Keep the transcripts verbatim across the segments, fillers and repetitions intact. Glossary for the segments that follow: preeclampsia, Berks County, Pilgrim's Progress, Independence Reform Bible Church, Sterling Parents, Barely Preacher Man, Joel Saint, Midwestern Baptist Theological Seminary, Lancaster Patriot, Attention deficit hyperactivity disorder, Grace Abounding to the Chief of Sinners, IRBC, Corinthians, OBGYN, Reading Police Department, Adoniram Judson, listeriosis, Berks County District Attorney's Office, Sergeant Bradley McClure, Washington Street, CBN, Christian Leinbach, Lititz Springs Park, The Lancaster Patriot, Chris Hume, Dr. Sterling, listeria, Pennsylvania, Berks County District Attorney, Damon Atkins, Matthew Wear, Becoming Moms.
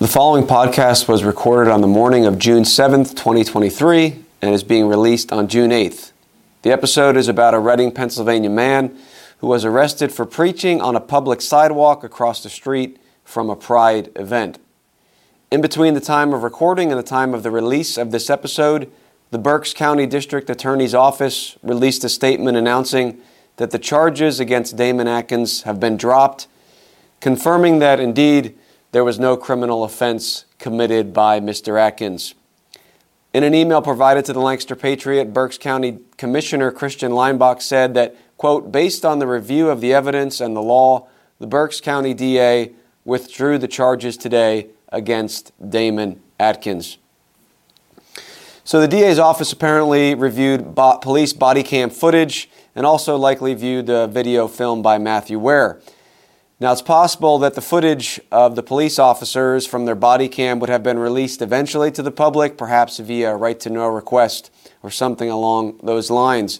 The following podcast was recorded on the morning of June seventh, twenty twenty-three, and is being released on June eighth. The episode is about a Reading, Pennsylvania man who was arrested for preaching on a public sidewalk across the street from a Pride event. In between the time of recording and the time of the release of this episode, the Berks County District Attorney's Office released a statement announcing that the charges against Damon Atkins have been dropped, confirming that indeed there was no criminal offense committed by Mister Atkins. In an email provided to the Lancaster Patriot, Berks County Commissioner Christian Leinbach said that, quote, based on the review of the evidence and the law, the Berks County D A withdrew the charges today against Damon Atkins. So the D A's office apparently reviewed bo- police body cam footage and also likely viewed the video film by Matthew Wear. Now, it's possible that the footage of the police officers from their body cam would have been released eventually to the public, perhaps via a right-to-know request or something along those lines.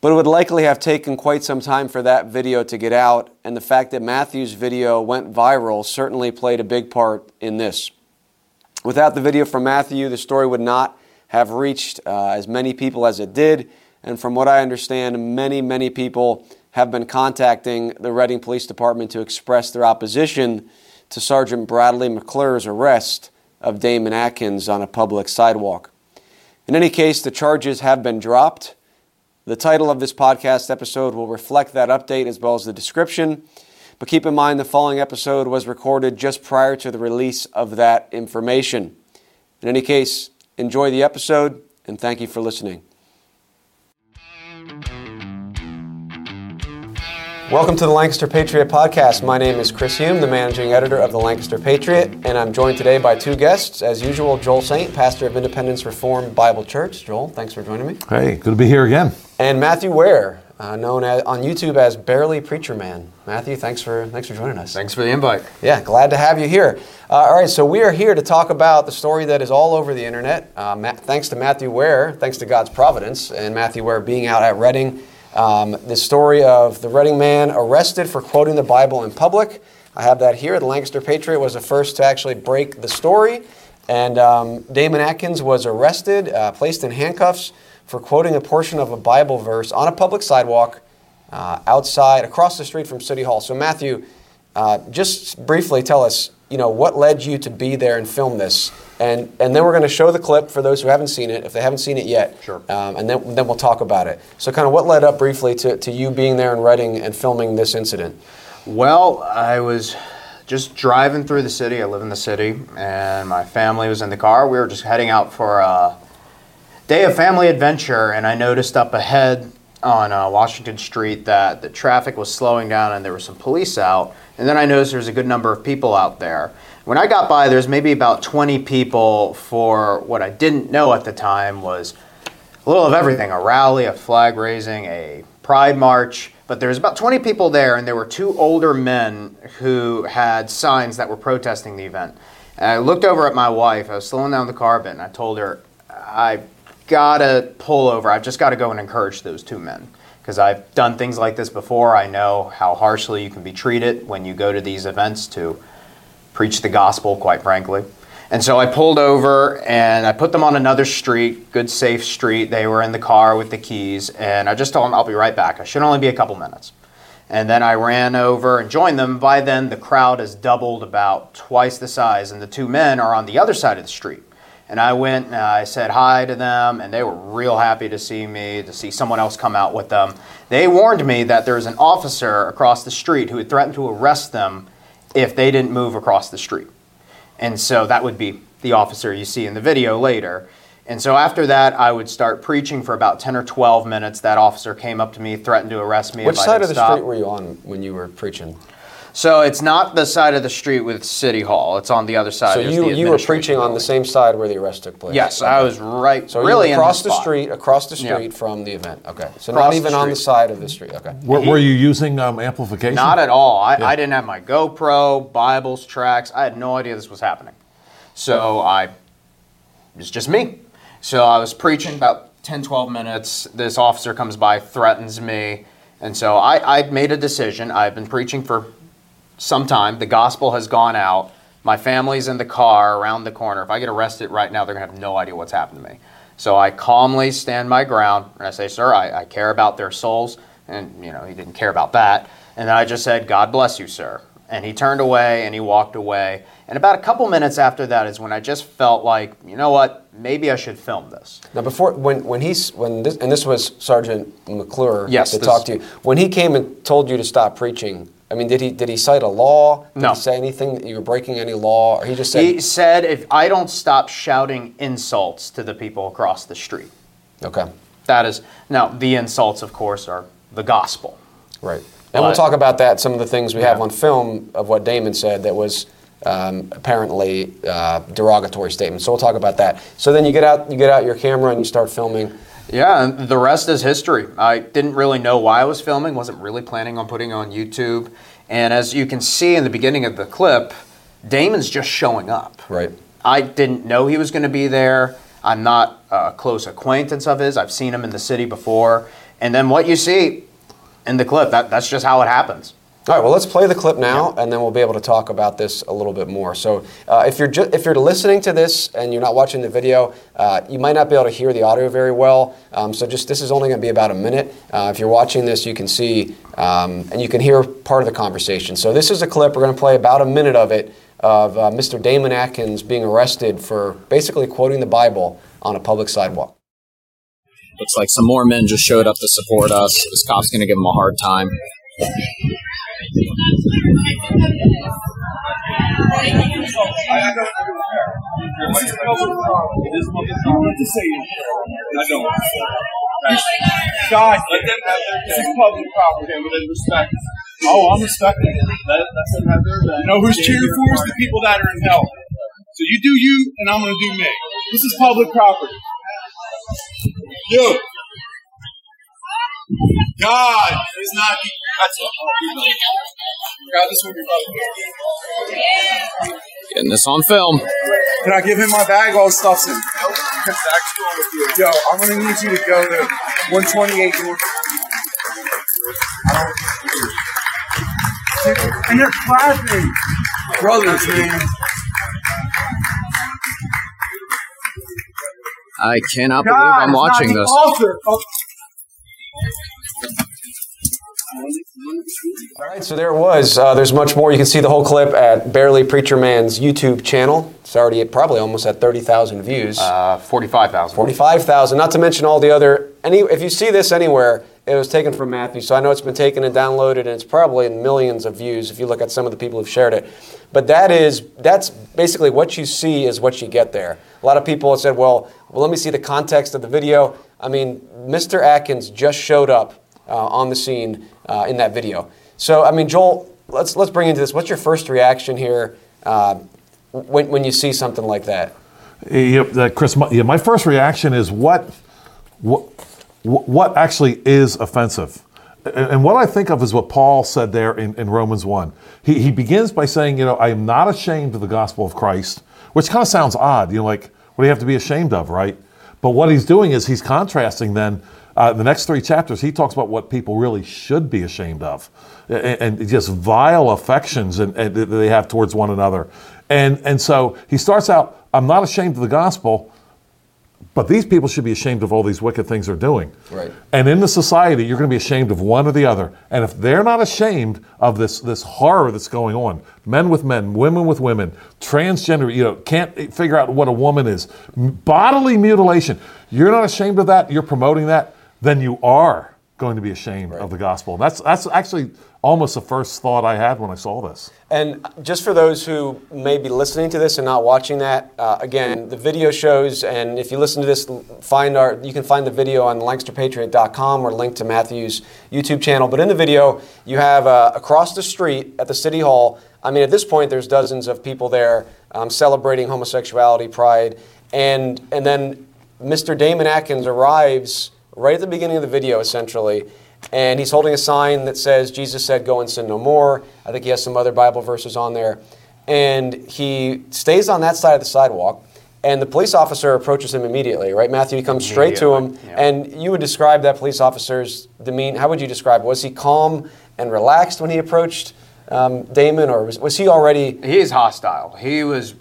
But it would likely have taken quite some time for that video to get out, and the fact that Matthew's video went viral certainly played a big part in this. Without the video from Matthew, the story would not have reached uh, as many people as it did, and from what I understand, many, many people have been contacting the Reading Police Department to express their opposition to Sergeant Bradley McClure's arrest of Damon Atkins on a public sidewalk. In any case, the charges have been dropped. The title of this podcast episode will reflect that update as well as the description, but keep in mind the following episode was recorded just prior to the release of that information. In any case, enjoy the episode, and thank you for listening. Welcome to the Lancaster Patriot Podcast. My name is Chris Hume, the managing editor of the Lancaster Patriot, and I'm joined today by two guests. As usual, Joel Saint, pastor of Independence Reform Bible Church. Joel, thanks for joining me. Hey, good to be here again. And Matthew Wear, uh, known as, on YouTube as Barely Preacher Man. Matthew, thanks for thanks for joining us. Thanks for the invite. Yeah, glad to have you here. Uh, all right, so we are here to talk about the story that is all over the internet. Uh, Ma- thanks to Matthew Wear, thanks to God's providence, and Matthew Wear being out at Reading. Um, the story of the Reading man arrested for quoting the Bible in public. I have that here. The Lancaster Patriot was the first to actually break the story. And um, Damon Atkins was arrested, uh, placed in handcuffs for quoting a portion of a Bible verse on a public sidewalk uh, outside, across the street from City Hall. So Matthew, uh, just briefly tell us, you know, what led you to be there and film this? And and then we're going to show the clip for those who haven't seen it, if they haven't seen it yet. Sure. Um, and then then we'll talk about it. So kind of what led up briefly to, to you being there in Reading and filming this incident? Well, I was just driving through the city. I live in the city, and my family was in the car. We were just heading out for a day of family adventure, and I noticed up ahead on uh, Washington Street that the traffic was slowing down and there were some police out. And then I noticed there was a good number of people out there. When I got by, there's maybe about twenty people for what I didn't know at the time was a little of everything, a rally, a flag raising, a pride march. But there was about twenty people there, and there were two older men who had signs that were protesting the event. And I looked over at my wife. I was slowing down the car a bit, and I told her, I gotta pull over. I've just got to go and encourage those two men. Because I've done things like this before. I know how harshly you can be treated when you go to these events to preach the gospel, quite frankly. And so I pulled over and I put them on another street, good safe street. They were in the car with the keys, and I just told them I'll be right back. I should only be a couple minutes. And then I ran over and joined them. By then, the crowd has doubled about twice the size, and the two men are on the other side of the street. And I went and I said hi to them, and they were real happy to see me, to see someone else come out with them. They warned me that there was an officer across the street who had threatened to arrest them if they didn't move across the street. And so that would be the officer you see in the video later. And so after that, I would start preaching for about ten or twelve minutes. That officer came up to me, threatened to arrest me if I didn't stop. Which side of the street were you on when you were preaching? So it's not the side of the street with City Hall. It's on the other side. So you, you were preaching on the same side where the arrest took place? Yes, I was right, so really in the spot. So across the street, across the street yeah. from the event. Okay, so across not even on the side of the street. Okay. Were, were you using um, amplification? Not at all. I, yeah. I didn't have my GoPro, Bibles, tracks. I had no idea this was happening. So I, it was just me. So I was preaching about ten, twelve minutes. This officer comes by, threatens me. And so I, I made a decision. I've been preaching for sometime, the gospel has gone out. My family's in the car around the corner. If I get arrested right now, they're going to have no idea what's happened to me. So I calmly stand my ground, and I say, sir, I, I care about their souls. And, you know, he didn't care about that. And then I just said, God bless you, sir. And he turned away, and he walked away. And about a couple minutes after that is when I just felt like, you know what, maybe I should film this. Now, before, when when he's, when this, and this was Sergeant McClure yes, that talked to you. When he came and told you to stop preaching, I mean, did he did he cite a law? Did no. Did he say anything that you were breaking any law? Or he just said... He said, if I don't stop shouting insults to the people across the street. Okay. That is... Now, the insults, of course, are the gospel. Right. And but, we'll talk about that, some of the things we yeah. have on film of what Damon said that was um, apparently uh, derogatory statements. So we'll talk about that. So then you get out, you get out your camera and you start filming. Yeah, and the rest is history. I didn't really know why I was filming, wasn't really planning on putting it on YouTube. And as you can see in the beginning of the clip, Damon's just showing up. Right. I didn't know he was going to be there. I'm not a close acquaintance of his. I've seen him in the city before. And then what you see in the clip, that, that's just how it happens. All right, well, let's play the clip now, and then we'll be able to talk about this a little bit more. So uh, if you're ju- if you're listening to this and you're not watching the video, uh, you might not be able to hear the audio very well. Um, so just this is only going to be about a minute. Uh, if you're watching this, you can see um, and you can hear part of the conversation. So this is a clip. We're going to play about a minute of it of uh, Mister Damon Atkins being arrested for basically quoting the Bible on a public sidewalk. Looks like some more men just showed up to support us. This cop's going to give them a hard time. God, let them have their day. It's a public property. Let them respect it. Oh, I'm respecting it. Let, let them have their day. You know who's cheering for us? The people that are in hell. So you do you, and I'm going to do me. This is public property. You. God is not. That's what. God, this will be brother. Getting this on film. Can I give him my bag while it stuffs him? Yo, I'm gonna need you to go to one twenty-eight North. And they're clapping, brothers, man. I cannot God, believe I'm watching not the this. Author of- All right, so there it was. Uh, there's much more. You can see the whole clip at Barely Preacher Man's YouTube channel. It's already at probably almost at thirty thousand views. Uh, forty-five thousand. forty-five thousand, not to mention all the other... Any, if you see this anywhere, it was taken from Matthew, so I know it's been taken and downloaded, and it's probably in millions of views if you look at some of the people who've shared it. But that is, that's basically what you see is what you get there. A lot of people have said, well, well let me see the context of the video. I mean, Mister Atkins just showed up Uh, on the scene uh, in that video. So, I mean, Joel, let's let's bring into this. What's your first reaction here uh, when when you see something like that? Yeah, uh, Chris, my, yeah, my first reaction is what what what actually is offensive, and, and what I think of is what Paul said there in, in Romans one. He he begins by saying, you know, I am not ashamed of the gospel of Christ, which kind of sounds odd. You know, like what do you have to be ashamed of, right? But what he's doing is he's contrasting then. Uh, the next three chapters, he talks about what people really should be ashamed of, and, and just vile affections and, and they have towards one another. And and so he starts out, I'm not ashamed of the gospel, but these people should be ashamed of all these wicked things they're doing. Right. And in the society, you're going to be ashamed of one or the other. And if they're not ashamed of this this horror that's going on, men with men, women with women, transgender, you know, can't figure out what a woman is, bodily mutilation, you're not ashamed of that, you're promoting that, then you are going to be ashamed right. of the gospel. And that's that's actually almost the first thought I had when I saw this. And just for those who may be listening to this and not watching that, uh, again, the video shows, and if you listen to this, find our you can find the video on Lancaster Patriot dot com or link to Matthew's YouTube channel. But in the video, you have uh, across the street at the City Hall. I mean, at this point, there's dozens of people there um, celebrating homosexuality, pride, and and then Mister Damon Atkins arrives right at the beginning of the video, essentially, and he's holding a sign that says, Jesus said, go and sin no more. I think he has some other Bible verses on there. And he stays on that side of the sidewalk, and the police officer approaches him immediately, right, Matthew? He comes straight to him, yeah. and you would describe that police officer's demeanor. How would you describe it? Was he calm and relaxed when he approached um, Damon, or was, was he already... He is hostile. He was...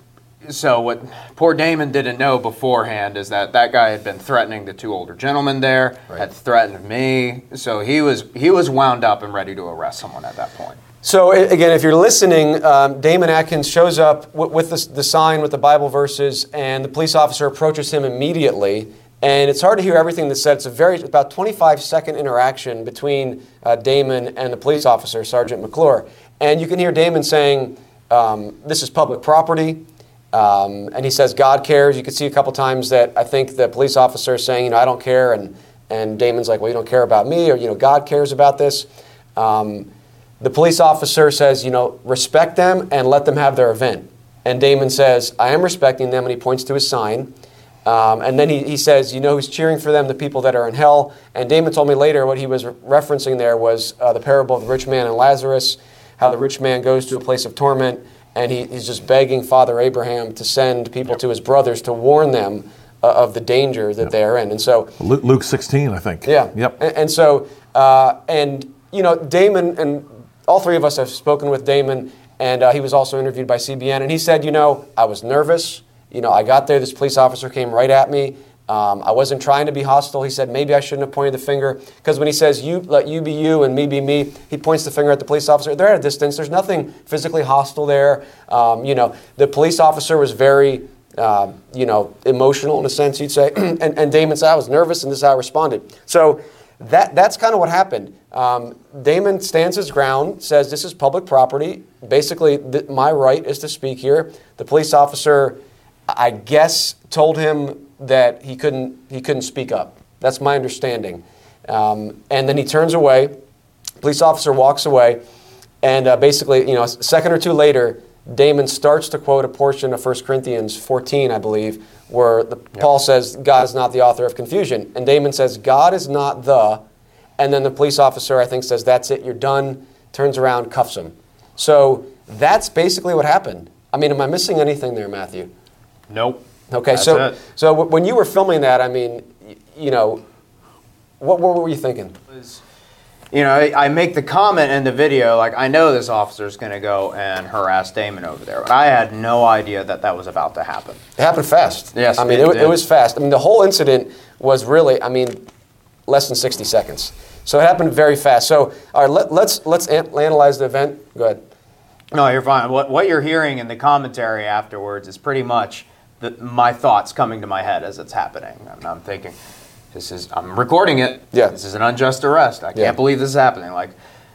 So what poor Damon didn't know beforehand is that that guy had been threatening the two older gentlemen there, right. had threatened me. So he was he was wound up and ready to arrest someone at that point. So again, if you're listening, um, Damon Atkins shows up w- with the, the sign with the Bible verses, and the police officer approaches him immediately. And it's hard to hear everything that's said. It's a very about twenty-five second interaction between uh, Damon and the police officer, Sergeant McClure. And you can hear Damon saying, um, "This is public property." Um, and he says, "God cares." You could see a couple times that I think the police officer is saying, you know, "I don't care." And, and Damon's like, "Well, you don't care about me," or, you know, "God cares about this." Um, the police officer says, you know, "Respect them and let them have their event." And Damon says, "I am respecting them." And he points to his sign. Um, and then he, he says, you know, who's cheering for them? The people that are in hell. And Damon told me later what he was re- referencing there was uh, the parable of the rich man and Lazarus, how the rich man goes to a place of torment. And he, he's just begging Father Abraham to send people yep. to his brothers to warn them uh, of the danger that yep. they are in. And so Luke sixteen, I think. Yeah. Yep. And, and so, uh, and you know, Damon, and all three of us have spoken with Damon, and uh, he was also interviewed by C B N, and he said, you know, "I was nervous. You know, I got there, this police officer came right at me. Um, I wasn't trying to be hostile." He said, "Maybe I shouldn't have pointed the finger," because when he says, "You let you be you and me be me," he points the finger at the police officer. They're at a distance. There's nothing physically hostile there. Um, you know, the police officer was very, uh, you know, emotional in a sense, you'd say. and, and Damon said, "I was nervous, and this is how I responded." So that that's kind of what happened. Um, Damon stands his ground, says, "This is public property. Basically, th- my right is to speak here." The police officer, I guess, told him that he couldn't he couldn't speak up. That's my understanding. Um, and then he turns away. Police officer walks away, and uh, basically, you know, a second or two later, Damon starts to quote a portion of First Corinthians fourteen, I believe, where the, yep. Paul says, "God is not the author of confusion," and Damon says, "God is not the," and then the police officer, I think, says, "That's it, you're done," turns around, cuffs him. So that's basically what happened. I mean, am I missing anything there, Matthew? Nope. Okay, That's so it. so w- when you were filming that, I mean, y- you know, what what were you thinking? Was, you know, I, I make the comment in the video, like, I know this officer's going to go and harass Damon over there, but I had no idea that that was about to happen. It happened fast. Yes, I mean, it, it, it was fast. I mean, the whole incident was really, I mean, less than sixty seconds. So it happened very fast. So, all right, let, let's let's an- analyze the event. Go ahead. No, you're fine. What what you're hearing in the commentary afterwards is pretty much my thoughts coming to my head as it's happening. I'm, I'm thinking, this is, I'm recording it. Yeah. This is an unjust arrest. I can't yeah. believe this is happening. Like,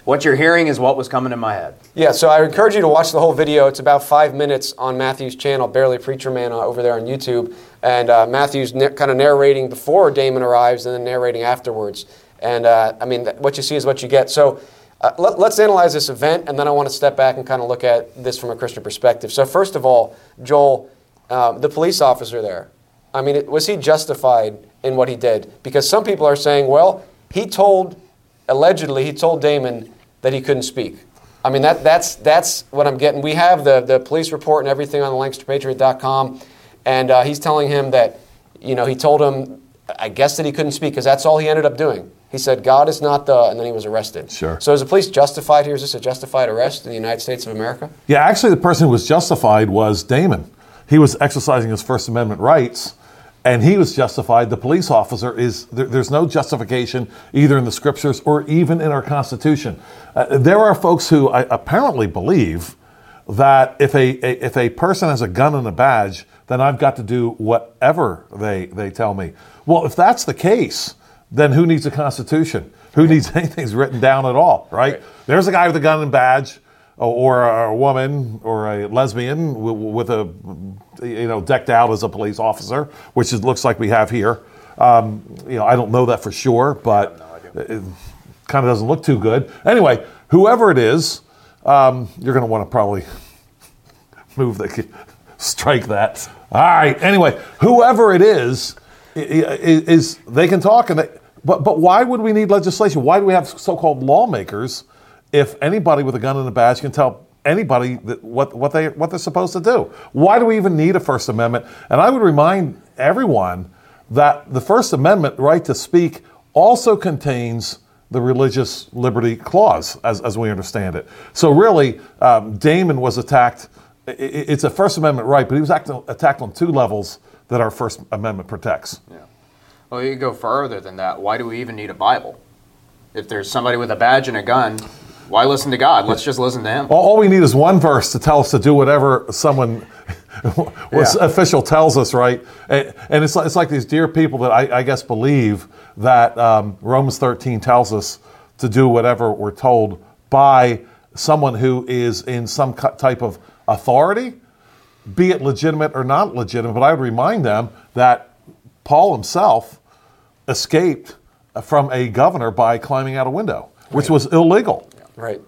what you're hearing is what was coming in my head. Yeah, so I encourage you to watch the whole video. It's about five minutes on Matthew's channel, Barely Preacher Man, uh, over there on YouTube. And uh, Matthew's na- kind of narrating before Damon arrives and then narrating afterwards. And, uh, I mean, th- what you see is what you get. So uh, let- let's analyze this event, and then I want to step back and kind of look at this from a Christian perspective. So first of all, Joel, Uh, the police officer there, I mean, was he justified in what he did? Because some people are saying, well, he told, allegedly, he told Damon that he couldn't speak. I mean, that that's that's what I'm getting. We have the, the police report and everything on Lancaster Patriot dot com, and uh, he's telling him that, you know, he told him, I guess, that he couldn't speak, because that's all he ended up doing. He said, "God is not the," and then he was arrested. Sure. So is the police justified here? Is this a justified arrest in the United States of America? Yeah, actually, the person who was justified was Damon. He was exercising his First Amendment rights, and he was justified. The police officer is, there, there's no justification either in the scriptures or even in our Constitution. Uh, there are folks who I, apparently believe that if a, a if a person has a gun and a badge, then I've got to do whatever they they tell me. Well, if that's the case, then who needs a Constitution? Who needs anything written down at all, right? right? There's a guy with a gun and badge, or a woman, or a lesbian with a, you know, decked out as a police officer, which it looks like we have here. Um, you know, I don't know that for sure, but no, it kind of doesn't look too good. Anyway, whoever it is, um, you're going to want to probably move the, strike that. All right. Anyway, whoever it is, is they can talk, and they, but but why would we need legislation? Why do we have so-called lawmakers? If anybody with a gun and a badge can tell anybody that what, what, they, what they're supposed to do, why do we even need a First Amendment? And I would remind everyone that the First Amendment right to speak also contains the religious liberty clause, as, as we understand it. So really, um, Damon was attacked. It's a First Amendment right, but he was attacked on two levels that our First Amendment protects. Yeah. Well, you go further than that. Why do we even need a Bible? If there's somebody with a badge and a gun, why listen to God? Let's just listen to him. All we need is one verse to tell us to do whatever someone... What yeah. official tells us, right? And it's like, it's like these dear people that I, I guess believe that um, Romans thirteen tells us to do whatever we're told by someone who is in some type of authority, be it legitimate or not legitimate. But I would remind them that Paul himself escaped from a governor by climbing out a window, which right. was illegal. Yeah. Right.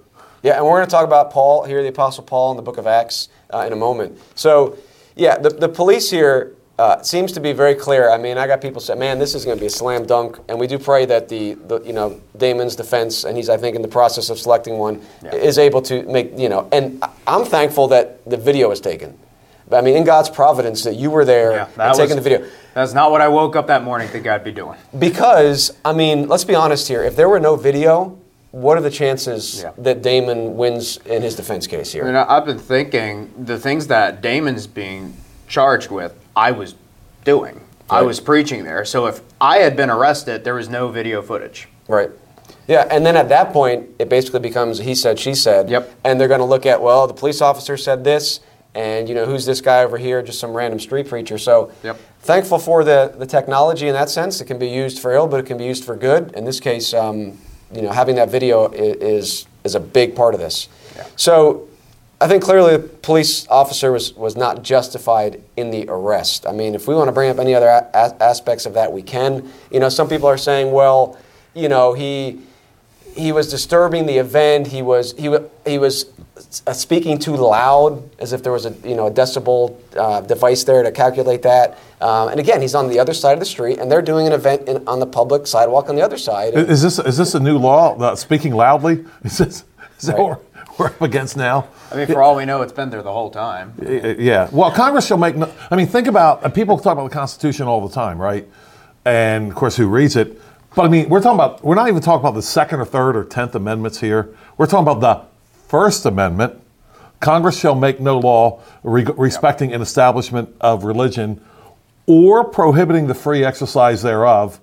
Yeah, and we're going to talk about Paul here, the Apostle Paul in the book of Acts uh, in a moment. So, yeah, the, the police here uh, seems to be very clear. I mean, I got people say, man, this is going to be a slam dunk. And we do pray that the, the you know, Damon's defense, and he's, I think, in the process of selecting one, yeah. is able to make, you know. And I'm thankful that the video was taken. I mean, in God's providence that you were there yeah, and taking was, the video. That's not what I woke up that morning thinking I'd be doing. Because, I mean, let's be honest here. If there were no video... What are the chances yeah. that Damon wins in his defense case here? I mean, I've been thinking the things that Damon's being charged with, I was doing. Right. I was preaching there. So if I had been arrested, there was no video footage. Right. Yeah, and then at that point, it basically becomes he said, she said. Yep. And they're going to look at, well, the police officer said this, and, you know, who's this guy over here? Just some random street preacher. So yep. thankful for the, the technology in that sense. It can be used for ill, but it can be used for good. In this case... Um, You know, having that video is is a big part of this. Yeah. So I think clearly the police officer was, was not justified in the arrest. I mean, if we want to bring up any other a- aspects of that, we can. You know, some people are saying, well, you know, he he was disturbing the event. He was he was, he was speaking too loud, as if there was a you know a decibel uh, device there to calculate that. Um, and again, he's on the other side of the street, and they're doing an event in, on the public sidewalk on the other side. Is this is this a new law? Uh, speaking loudly? Is this is right. that what we're up against now? I mean, for all we know, it's been there the whole time. Yeah. Well, Congress shall make. No, I mean, think about people talk about the Constitution all the time, right? And of course, who reads it? But I mean, we're talking about, we're not even talking about the second or third or tenth amendments here. We're talking about the First Amendment. Congress shall make no law re- respecting an establishment of religion or prohibiting the free exercise thereof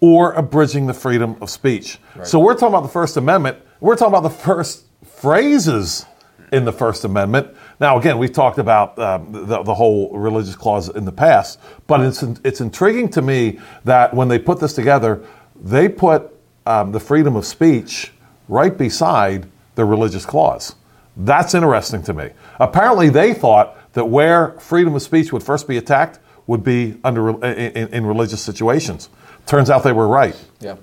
or abridging the freedom of speech. Right. So we're talking about the First Amendment. We're talking about the first phrases in the First Amendment. Now, again, we've talked about um, the, the whole religious clause in the past, but it's it's intriguing to me that when they put this together, they put um, the freedom of speech right beside the religious clause. That's interesting to me. Apparently, they thought that where freedom of speech would first be attacked would be under in, in religious situations. Turns out they were right. Yeah.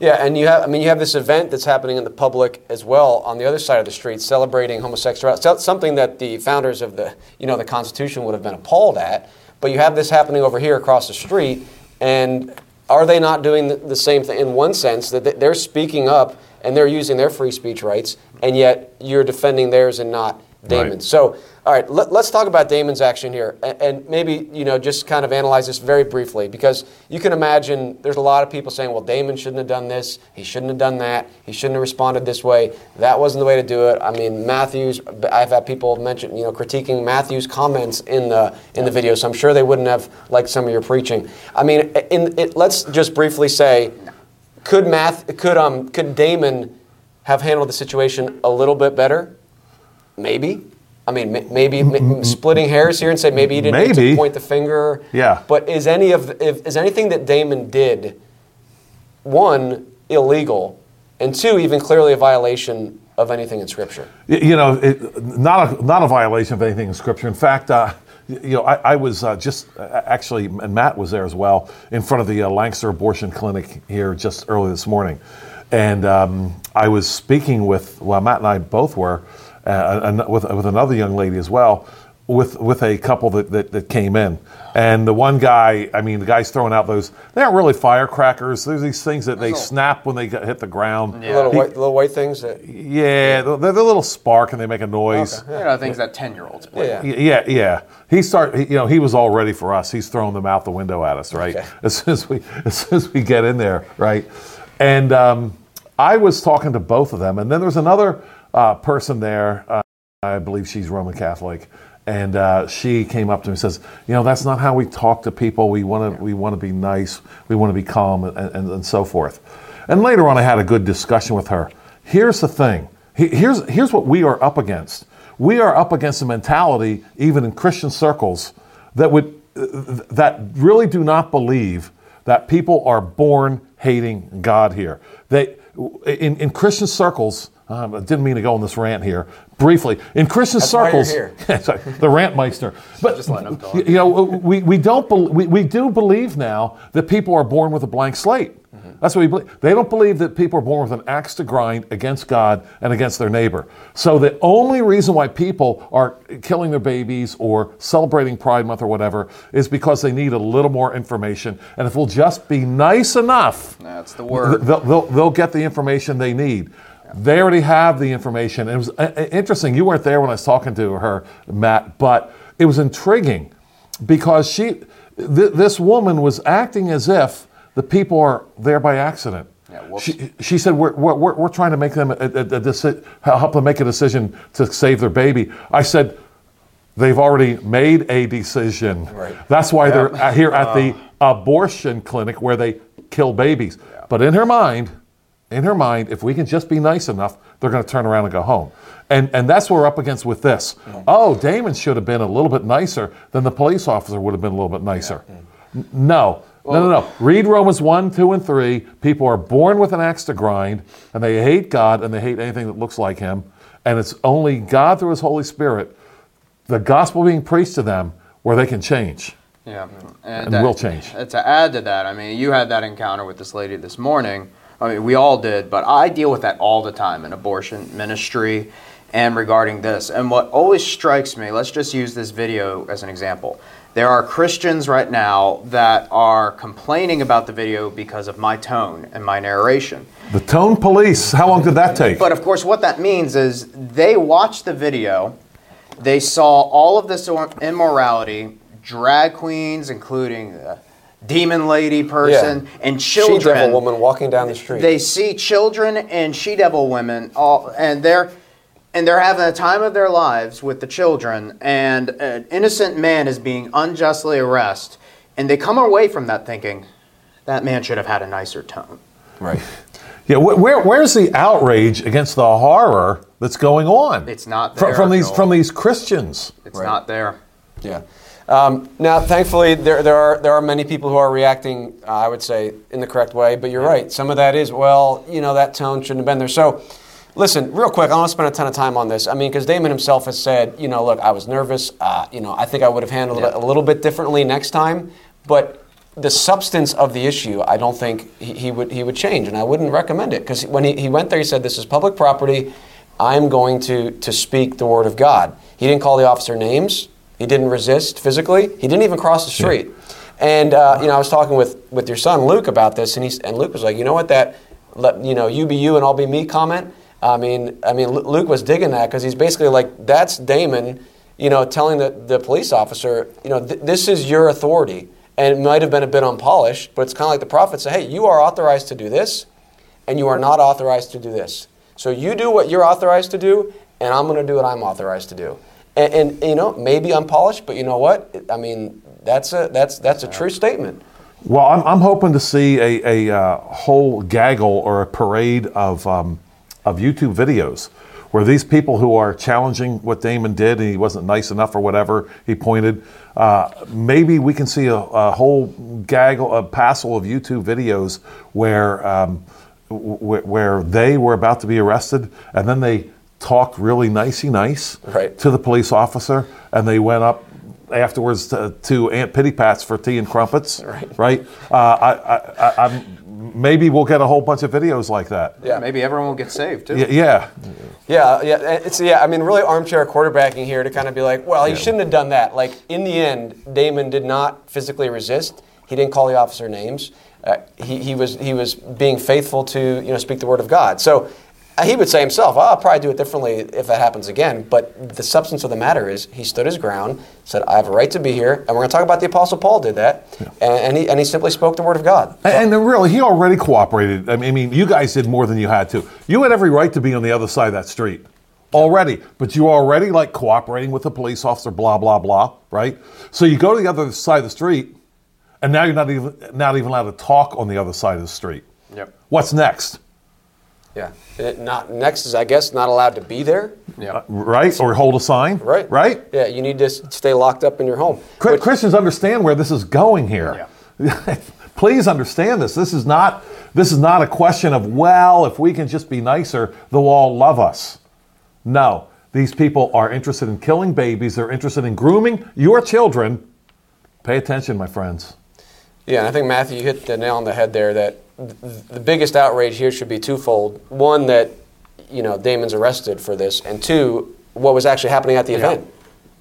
Yeah, and you have, I mean, you have this event that's happening in the public as well on the other side of the street, celebrating homosexuality, something that the founders of the, you know, the Constitution would have been appalled at. But you have this happening over here across the street, and are they not doing the same thing in one sense that they're speaking up and they're using their free speech rights, and yet you're defending theirs and not Damon's? Right. So, all right, let, let's talk about Damon's action here, and, and maybe, you know, just kind of analyze this very briefly, because you can imagine there's a lot of people saying, well, Damon shouldn't have done this, he shouldn't have done that, he shouldn't have responded this way, that wasn't the way to do it. I mean, Matthew's, I've had people mention, you know, critiquing Matthew's comments in the in the video, so I'm sure they wouldn't have liked some of your preaching. I mean, in, it, let's just briefly say, could Math, could um, could Damon have handled the situation a little bit better? Maybe. I mean, maybe, maybe splitting hairs here and say maybe he didn't maybe. need to point the finger. Yeah. But is any of if, is anything that Damon did, one, illegal, and two, even clearly a violation of anything in Scripture? You know, it, not a not a violation of anything in Scripture. In fact, uh, you know, I, I was uh, just uh, actually, and Matt was there as well, in front of the uh, Lancaster Abortion Clinic here just early this morning, and um, I was speaking with well, Matt and I both were. Uh, and with with another young lady as well, with with a couple that, that, that came in. And the one guy, I mean, the guy's throwing out those, they aren't really firecrackers. There's these things that they little, snap when they get, hit the ground. Yeah. Little, he, white, little white things? That, yeah, they're, they're a little spark and they make a noise. Okay. You know, things that ten-year-olds play. Yeah, yeah. yeah. He start, you know, he was all ready for us. He's throwing them out the window at us, right? Okay. As soon as we, as soon as we get in there, right? And... um I was talking to both of them, and then there's another uh, person there. Uh, I believe she's Roman Catholic, and uh, she came up to me and says, "You know, that's not how we talk to people. We want to, we want to be nice. We want to be calm, and, and, and so forth." And later on, I had a good discussion with her. Here's the thing. Here's here's what we are up against. We are up against a mentality, even in Christian circles, that would that really do not believe that people are born hating God here. They in, in Christian circles, um, I didn't mean to go on this rant here, briefly. In Christian That's circles, why you're here. Sorry, the rant meister. But just let him talk. You know, we, we don't be, we, we do believe now that people are born with a blank slate. Mm-hmm. That's what we believe. They don't believe that people are born with an axe to grind against God and against their neighbor. So the only reason why people are killing their babies or celebrating Pride Month or whatever is because they need a little more information. And if we'll just be nice enough, that's the word. They'll, they'll, they'll get the information they need. Yeah. They already have the information. It was interesting. You weren't there when I was talking to her, Matt, but it was intriguing because she, th- this woman was acting as if the people are there by accident. Yeah, she, she said, we're, we're, "We're trying to make them a, a, a deci- help them make a decision to save their baby." I said, "They've already made a decision. Right. That's why yeah. they're here at uh, the abortion clinic where they kill babies." Yeah. But in her mind, in her mind, if we can just be nice enough, they're going to turn around and go home. And and that's what we're up against with this. Mm-hmm. Oh, Damon should have been a little bit nicer. Then the police officer would have been a little bit nicer. Yeah. N- no. Well, no, no, no. Read Romans one, two, and three. People are born with an axe to grind, and they hate God, and they hate anything that looks like Him. And it's only God through His Holy Spirit, the gospel being preached to them, where they can change. Yeah, and, and that, will change. To add to that, I mean, you had that encounter with this lady this morning. I mean, we all did, but I deal with that all the time in abortion ministry and regarding this. And what always strikes me, let's just use this video as an example. There are Christians right now that are complaining about the video because of my tone and my narration. The tone police, how long did that take? But of course what that means is they watched the video, they saw all of this immorality, drag queens including the demon lady person, yeah. and children. She-devil woman walking down the street. They see children and she-devil women, all, and they're... And they're having a time of their lives with the children, and an innocent man is being unjustly arrested, and they come away from that thinking, that man should have had a nicer tone. Right. Yeah. Wh- where where's the outrage against the horror that's going on? It's not there. From, from these no. from these Christians. It's right. not there. Yeah. Um, now, thankfully, there there are there are many people who are reacting, uh, I would say, in the correct way. But you're yeah. right. Some of that is well, you know, that tone shouldn't have been there. So. Listen, real quick, I don't want to spend a ton of time on this. I mean, because Damon himself has said, you know, look, I was nervous. Uh, you know, I think I would have handled yeah. it a little bit differently next time. But the substance of the issue, I don't think he, he would he would change, and I wouldn't recommend it. Because when he, he went there, he said, this is public property. I'm going to, to speak the word of God. He didn't call the officer names. He didn't resist physically. He didn't even cross the street. Yeah. And, uh, you know, I was talking with, with your son, Luke, about this, and he and Luke was like, you know what, that, let, you know, you be you and I'll be me comment? I mean, I mean, Luke was digging that because he's basically like, that's Damon, you know, telling the, the police officer, you know, th- this is your authority. And it might have been a bit unpolished, but it's kind of like the prophet said, hey, you are authorized to do this, and you are not authorized to do this. So you do what you're authorized to do, and I'm going to do what I'm authorized to do. And, and you know, maybe unpolished, but you know what? I mean, that's a that's that's a true statement. Well, I'm I'm hoping to see a a uh, whole gaggle or a parade of. Um of YouTube videos where these people who are challenging what Damon did and he wasn't nice enough or whatever he pointed, uh, maybe we can see a, a whole gaggle, a passel of YouTube videos where um, w- where they were about to be arrested and then they talked really nicey nice right. to the police officer and they went up afterwards to, to Aunt Pitty Pat's for tea and crumpets, right? right? Uh, I, I, I, I'm... Maybe we'll get a whole bunch of videos like that. Yeah, maybe everyone will get saved too. Yeah, yeah, yeah. yeah. It's yeah. I mean, really armchair quarterbacking here to kind of be like, well, he yeah. shouldn't have done that. Like in the end, Damon did not physically resist. He didn't call the officer names. Uh, he he was he was being faithful to you know speak the word of God. So he would say himself, oh, I'll probably do it differently if that happens again. But the substance of the matter is he stood his ground, said, I have a right to be here. And we're going to talk about the Apostle Paul did that. Yeah. And, and, he, and he simply spoke the word of God. So, and, and really, he already cooperated. I mean, I mean, you guys did more than you had to. You had every right to be on the other side of that street already. But you were already like cooperating with the police officer, blah, blah, blah, right? So you go to the other side of the street, and now you're not even, not even allowed to talk on the other side of the street. Yep. What's next? Yeah. It not next is, I guess, not allowed to be there. Yeah. Right? Or hold a sign. Right. Right? Yeah, you need to stay locked up in your home. Which, Christians understand where this is going here. Yeah. Please understand this. This is not this is not a question of, well, if we can just be nicer, they'll all love us. No. These people are interested in killing babies. They're interested in grooming your children. Pay attention, my friends. Yeah, and I think, Matthew, you hit the nail on the head there that the biggest outrage here should be twofold. One, that, you know, Damon's arrested for this, and two, what was actually happening at the yeah. event.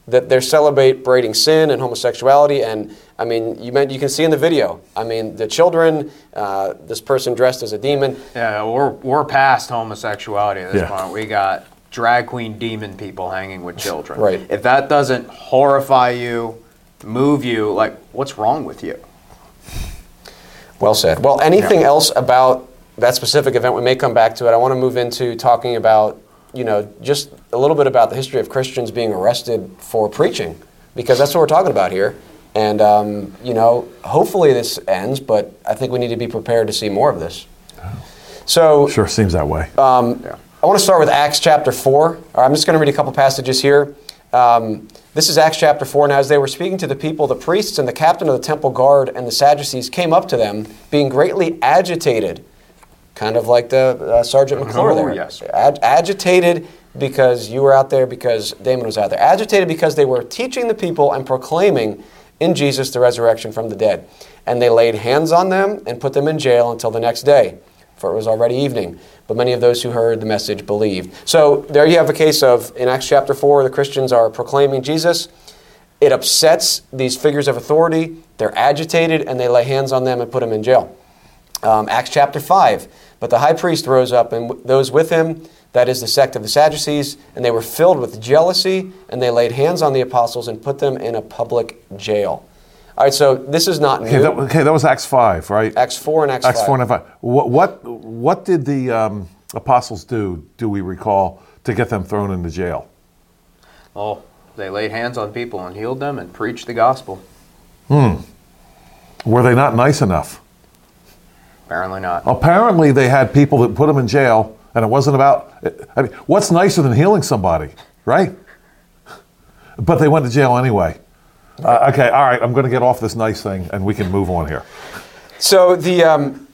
That they're celebrating sin and homosexuality, and, I mean, you meant, you can see in the video, I mean, the children, uh, this person dressed as a demon. Yeah, we're we're past homosexuality at this yeah. point. We got drag queen demon people hanging with children. Right. If that doesn't horrify you, move you, like, what's wrong with you? Well said. Well, anything yeah. else about that specific event? We may come back to it. I want to move into talking about, you know, just a little bit about the history of Christians being arrested for preaching, because that's what we're talking about here. And, um, you know, hopefully this ends, but I think we need to be prepared to see more of this. So, sure seems that way. Um, yeah. I want to start with Acts chapter four. I'm just going to read a couple passages here. Um, this is Acts chapter four. Now, as they were speaking to the people, the priests and the captain of the temple guard and the Sadducees came up to them, being greatly agitated, kind of like the uh, Sergeant McClure oh, there. Yes. Ag- agitated because you were out there, because Damon was out there. Agitated because they were teaching the people and proclaiming in Jesus the resurrection from the dead. And they laid hands on them and put them in jail until the next day, for it was already evening. But many of those who heard the message believed. So there you have a case of, in Acts chapter four, the Christians are proclaiming Jesus. It upsets these figures of authority. They're agitated, and they lay hands on them and put them in jail. Um, Acts chapter five, but the high priest rose up, and w- those with him, that is the sect of the Sadducees, and they were filled with jealousy, and they laid hands on the apostles and put them in a public jail. All right, so this is not new. Okay, that, okay, that was Acts five, right? Acts four and Acts, Acts five. Acts four and Acts five. What what, what did the um, apostles do, do we recall, to get them thrown into jail? Oh, they laid hands on people and healed them and preached the gospel. Hmm. Were they not nice enough? Apparently not. Apparently they had people that put them in jail, and it wasn't about... I mean, what's nicer than healing somebody, right? But they went to jail anyway. Uh, okay, all right, I'm going to get off this nice thing, and we can move on here. So the um,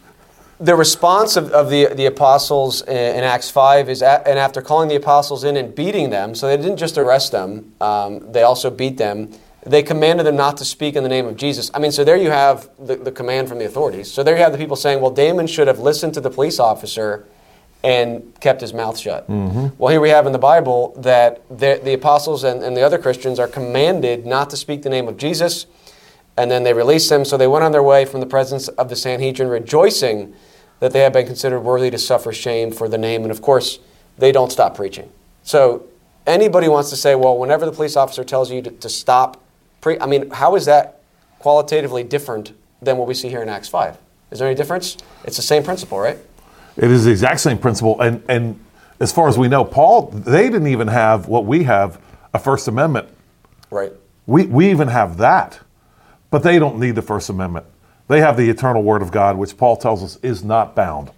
the response of, of the, the apostles in, in Acts five is, at, and after calling the apostles in and beating them, so they didn't just arrest them, um, they also beat them, they commanded them not to speak in the name of Jesus. I mean, so there you have the, the command from the authorities. So there you have the people saying, well, Damon should have listened to the police officer and kept his mouth shut. Mm-hmm. Well, here we have in the Bible that the, the apostles and, and the other Christians are commanded not to speak the name of Jesus, and then they release them. So they went on their way from the presence of the Sanhedrin, rejoicing that they had been considered worthy to suffer shame for the name. And of course, they don't stop preaching. So anybody wants to say, well, whenever the police officer tells you to, to stop, pre- I mean, how is that qualitatively different than what we see here in Acts five? Is there any difference? It's the same principle, right? It is the exact same principle, and, and as far as we know, Paul, they didn't even have what we have, a First Amendment. Right. We we even have that, but they don't need the First Amendment. They have the eternal Word of God, which Paul tells us is not bound.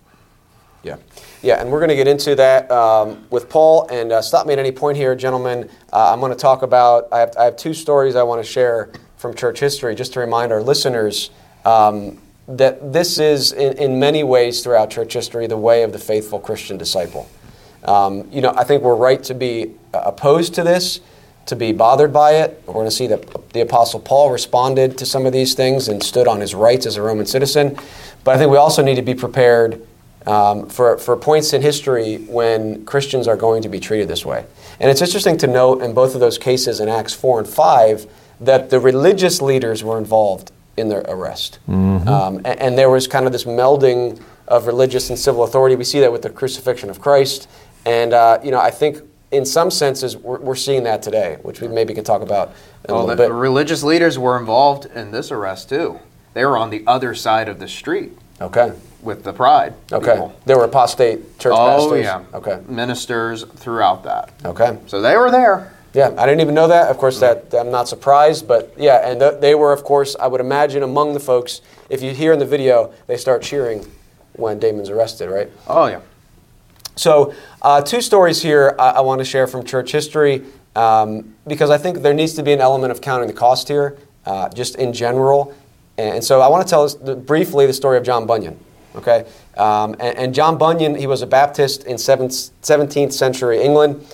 Yeah, yeah, and we're going to get into that um, with Paul, and uh, stop me at any point here, gentlemen. Uh, I'm going to talk about, I have, I have two stories I want to share from church history, just to remind our listeners um that this is, in, in many ways throughout church history, the way of the faithful Christian disciple. Um, you know, I think we're right to be opposed to this, to be bothered by it. We're going to see that the Apostle Paul responded to some of these things and stood on his rights as a Roman citizen. But I think we also need to be prepared um, for, for points in history when Christians are going to be treated this way. And it's interesting to note in both of those cases, in Acts four and five, that the religious leaders were involved in their arrest. Mm-hmm. Um, and, and there was kind of this melding of religious and civil authority. We see that with the crucifixion of Christ. And, uh, you know, I think in some senses we're, we're seeing that today, which we maybe could talk about in well, a little the bit. Religious leaders were involved in this arrest, too. They were on the other side of the street. Okay. With the pride. Okay. People. There were apostate church oh, pastors. Yeah. Okay. Ministers throughout that. Okay. So they were there. Yeah, I didn't even know that. Of course, that I'm not surprised, but yeah, and th- they were, of course, I would imagine among the folks, if you hear in the video, they start cheering when Damon's arrested, right? Oh, yeah. So uh, two stories here I, I want to share from church history um, because I think there needs to be an element of counting the cost here, uh, just in general. And so I want to tell us the, briefly the story of John Bunyan, okay? Um, and, and John Bunyan, he was a Baptist in seventh, seventeenth century England.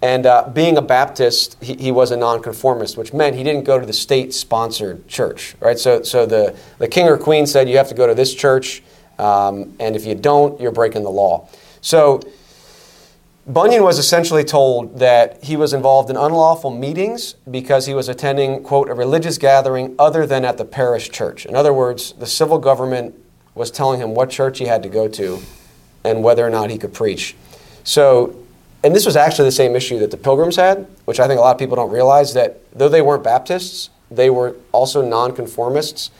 And uh, being a Baptist, he, he was a nonconformist, which meant he didn't go to the state-sponsored church, right? So so the, the king or queen said, you have to go to this church, um, and if you don't, you're breaking the law. So Bunyan was essentially told that he was involved in unlawful meetings because he was attending, quote, a religious gathering other than at the parish church. In other words, the civil government was telling him what church he had to go to and whether or not he could preach. So... And this was actually the same issue that the Pilgrims had, which I think a lot of people don't realize, that though they weren't Baptists, they were also nonconformists.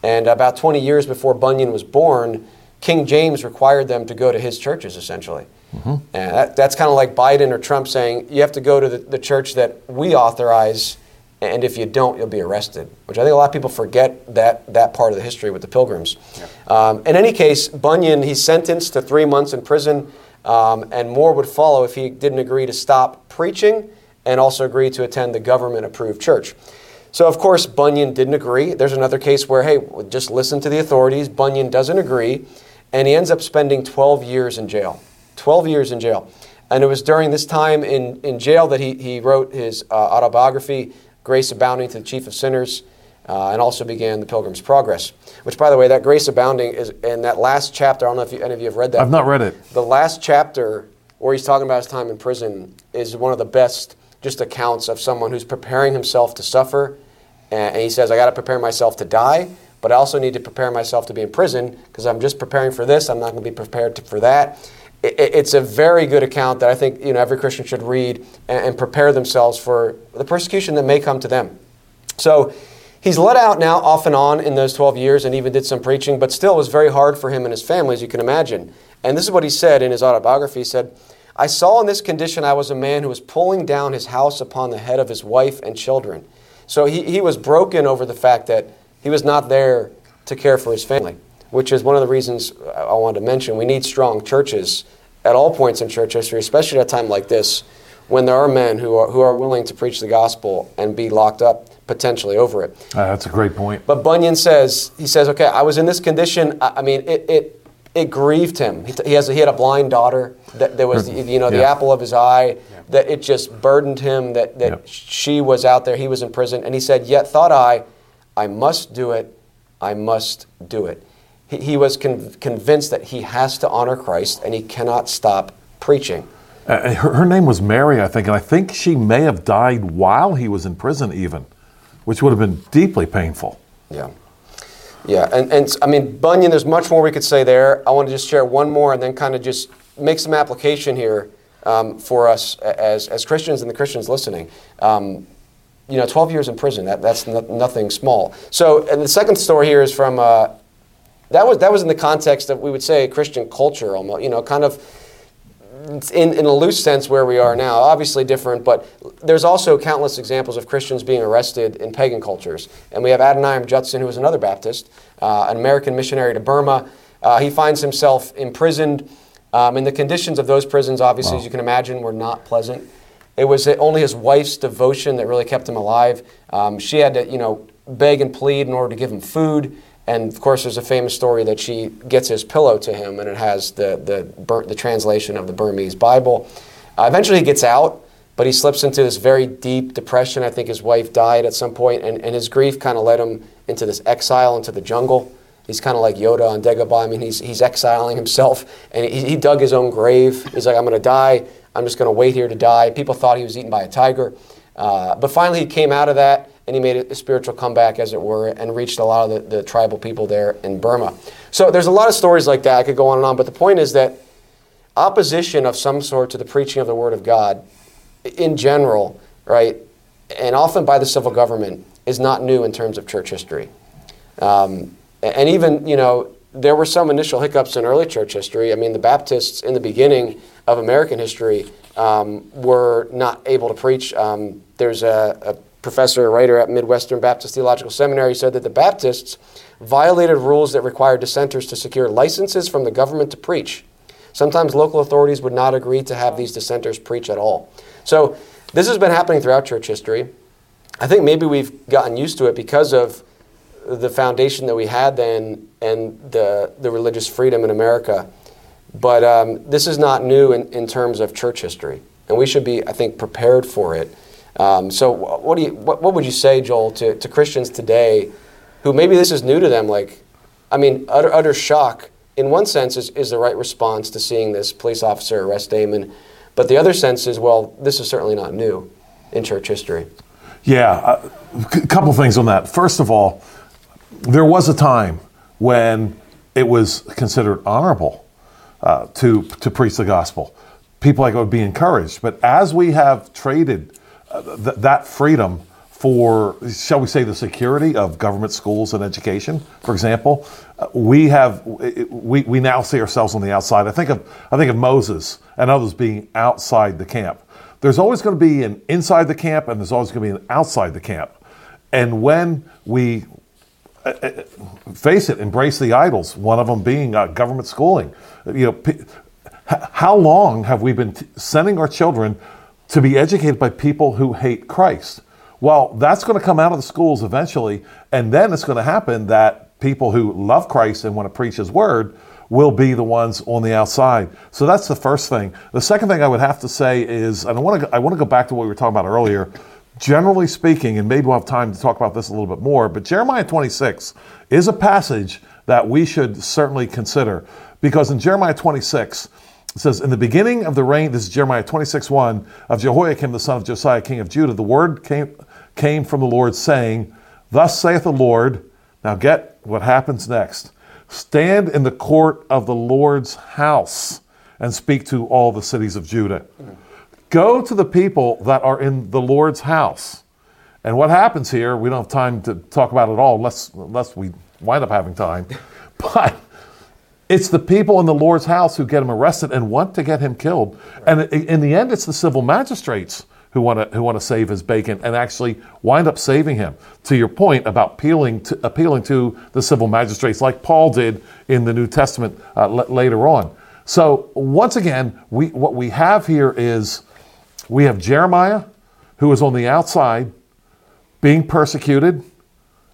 And about twenty years before Bunyan was born, King James required them to go to his churches, essentially. Mm-hmm. And that, that's kind of like Biden or Trump saying, you have to go to the, the church that we authorize, and if you don't, you'll be arrested, which I think a lot of people forget that that part of the history with the Pilgrims. Yeah. Um, in any case, Bunyan, he's sentenced to three months in prison. Um, and more would follow if he didn't agree to stop preaching and also agree to attend the government-approved church. So, of course, Bunyan didn't agree. There's another case where, hey, just listen to the authorities. Bunyan doesn't agree, and he ends up spending twelve years in jail. twelve years in jail. And it was during this time in, in jail that he, he wrote his uh, autobiography, Grace Abounding to the Chief of Sinners, uh, and also began The Pilgrim's Progress. Which, by the way, that Grace Abounding is in that last chapter. I don't know if you, any of you have read that. I've not read it. The last chapter where he's talking about his time in prison is one of the best just accounts of someone who's preparing himself to suffer. And he says, I got to prepare myself to die, but I also need to prepare myself to be in prison because I'm just preparing for this. I'm not going to be prepared to, for that. It, it's a very good account that I think you know every Christian should read and, and prepare themselves for the persecution that may come to them. So... He's let out now off and on in those twelve years and even did some preaching, but still it was very hard for him and his family, as you can imagine. And this is what he said in his autobiography. He said, I saw in this condition I was a man who was pulling down his house upon the head of his wife and children. So he, he was broken over the fact that he was not there to care for his family, which is one of the reasons I wanted to mention. We need strong churches at all points in church history, especially at a time like this, when there are men who are who are willing to preach the gospel and be locked up potentially over it. Uh, that's a great point. But Bunyan says, he says, okay, I was in this condition. I, I mean, it, it it grieved him. He, he has he had a blind daughter that, that was, you know, the yeah. apple of his eye, yeah. that it just burdened him that, that yeah. she was out there, he was in prison. And he said, yet thought I, I must do it, I must do it. He, he was con- convinced that he has to honor Christ and he cannot stop preaching. Uh, her, her name was Mary, I think, and I think she may have died while he was in prison even, which would have been deeply painful. Yeah. Yeah, and, and I mean, Bunyan, there's much more we could say there. I want to just share one more and then kind of just make some application here um, for us as as Christians and the Christians listening. Um, you know, twelve years in prison, that, that's no, nothing small. So, and the second story here is from, uh, that was that was in the context of, we would say, Christian culture almost, you know, kind of, In, in a loose sense where we are now, obviously different, but there's also countless examples of Christians being arrested in pagan cultures. And we have Adoniram Judson, who was another Baptist, uh, an American missionary to Burma. Uh, he finds himself imprisoned, um, and the conditions of those prisons, obviously, wow. as you can imagine, were not pleasant. It was only his wife's devotion that really kept him alive. Um, she had to, you know, beg and plead in order to give him food. And, of course, there's a famous story that she gets his pillow to him, and it has the the, the translation of the Burmese Bible. Uh, eventually he gets out, but he slips into this very deep depression. I think his wife died at some point, and, and his grief kind of led him into this exile, into the jungle. He's kind of like Yoda on Dagobah. I mean, he's he's exiling himself, and he, he dug his own grave. He's like, I'm going to die. I'm just going to wait here to die. People thought he was eaten by a tiger. Uh, but finally he came out of that, and he made a spiritual comeback, as it were, and reached a lot of the, the tribal people there in Burma. So there's a lot of stories like that. I could go on and on, but the point is that opposition of some sort to the preaching of the Word of God in general, right, and often by the civil government, is not new in terms of church history. Um, and even, you know, there were some initial hiccups in early church history. I mean, the Baptists in the beginning of American history um, were not able to preach. Um, there's a, a professor, a writer at Midwestern Baptist Theological Seminary who said that the Baptists violated rules that required dissenters to secure licenses from the government to preach. Sometimes local authorities would not agree to have these dissenters preach at all. So this has been happening throughout church history. I think maybe we've gotten used to it because of the foundation that we had then and the the religious freedom in America. But um, this is not new in, in terms of church history, and we should be, I think, prepared for it. Um, so what do you what, what would you say, Joel, to, to Christians today who maybe this is new to them? Like, I mean, utter, utter shock in one sense is, is the right response to seeing this police officer arrest Damon, but the other sense is, well, this is certainly not new in church history. Yeah, a couple things on that. First of all, there was a time when it was considered honorable uh, to to preach the gospel. People like it would be encouraged. But as we have traded uh, th- that freedom for, shall we say, the security of government schools and education, for example, uh, we have we we now see ourselves on the outside. I think of I think of Moses and others being outside the camp. There's always going to be an inside the camp, and there's always going to be an outside the camp. And when we face it, embrace the idols, one of them being uh, government schooling, you know, p- how long have we been t- sending our children to be educated by people who hate Christ? Well, that's going to come out of the schools eventually, and then it's going to happen that people who love Christ and want to preach his word will be the ones on the outside. So that's the first thing. The second thing I would have to say is, and I want to I want to go back to what we were talking about earlier. Generally speaking, and maybe we'll have time to talk about this a little bit more, but Jeremiah twenty-six is a passage that we should certainly consider, because in Jeremiah twenty-six, it says, in the beginning of the reign, this is Jeremiah twenty-six one, of Jehoiakim, the son of Josiah, king of Judah, the word came, came from the Lord saying, thus saith the Lord, now get what happens next, stand in the court of the Lord's house and speak to all the cities of Judah. Go to the people that are in the Lord's house. And what happens here, we don't have time to talk about it all, unless, unless we wind up having time. But it's the people in the Lord's house who get him arrested and want to get him killed. Right. And in the end, it's the civil magistrates who want to who want to save his bacon and actually wind up saving him. To your point about appealing to, appealing to the civil magistrates, like Paul did in the New Testament uh, l- later on. So once again, we what we have here is we have Jeremiah, who is on the outside, being persecuted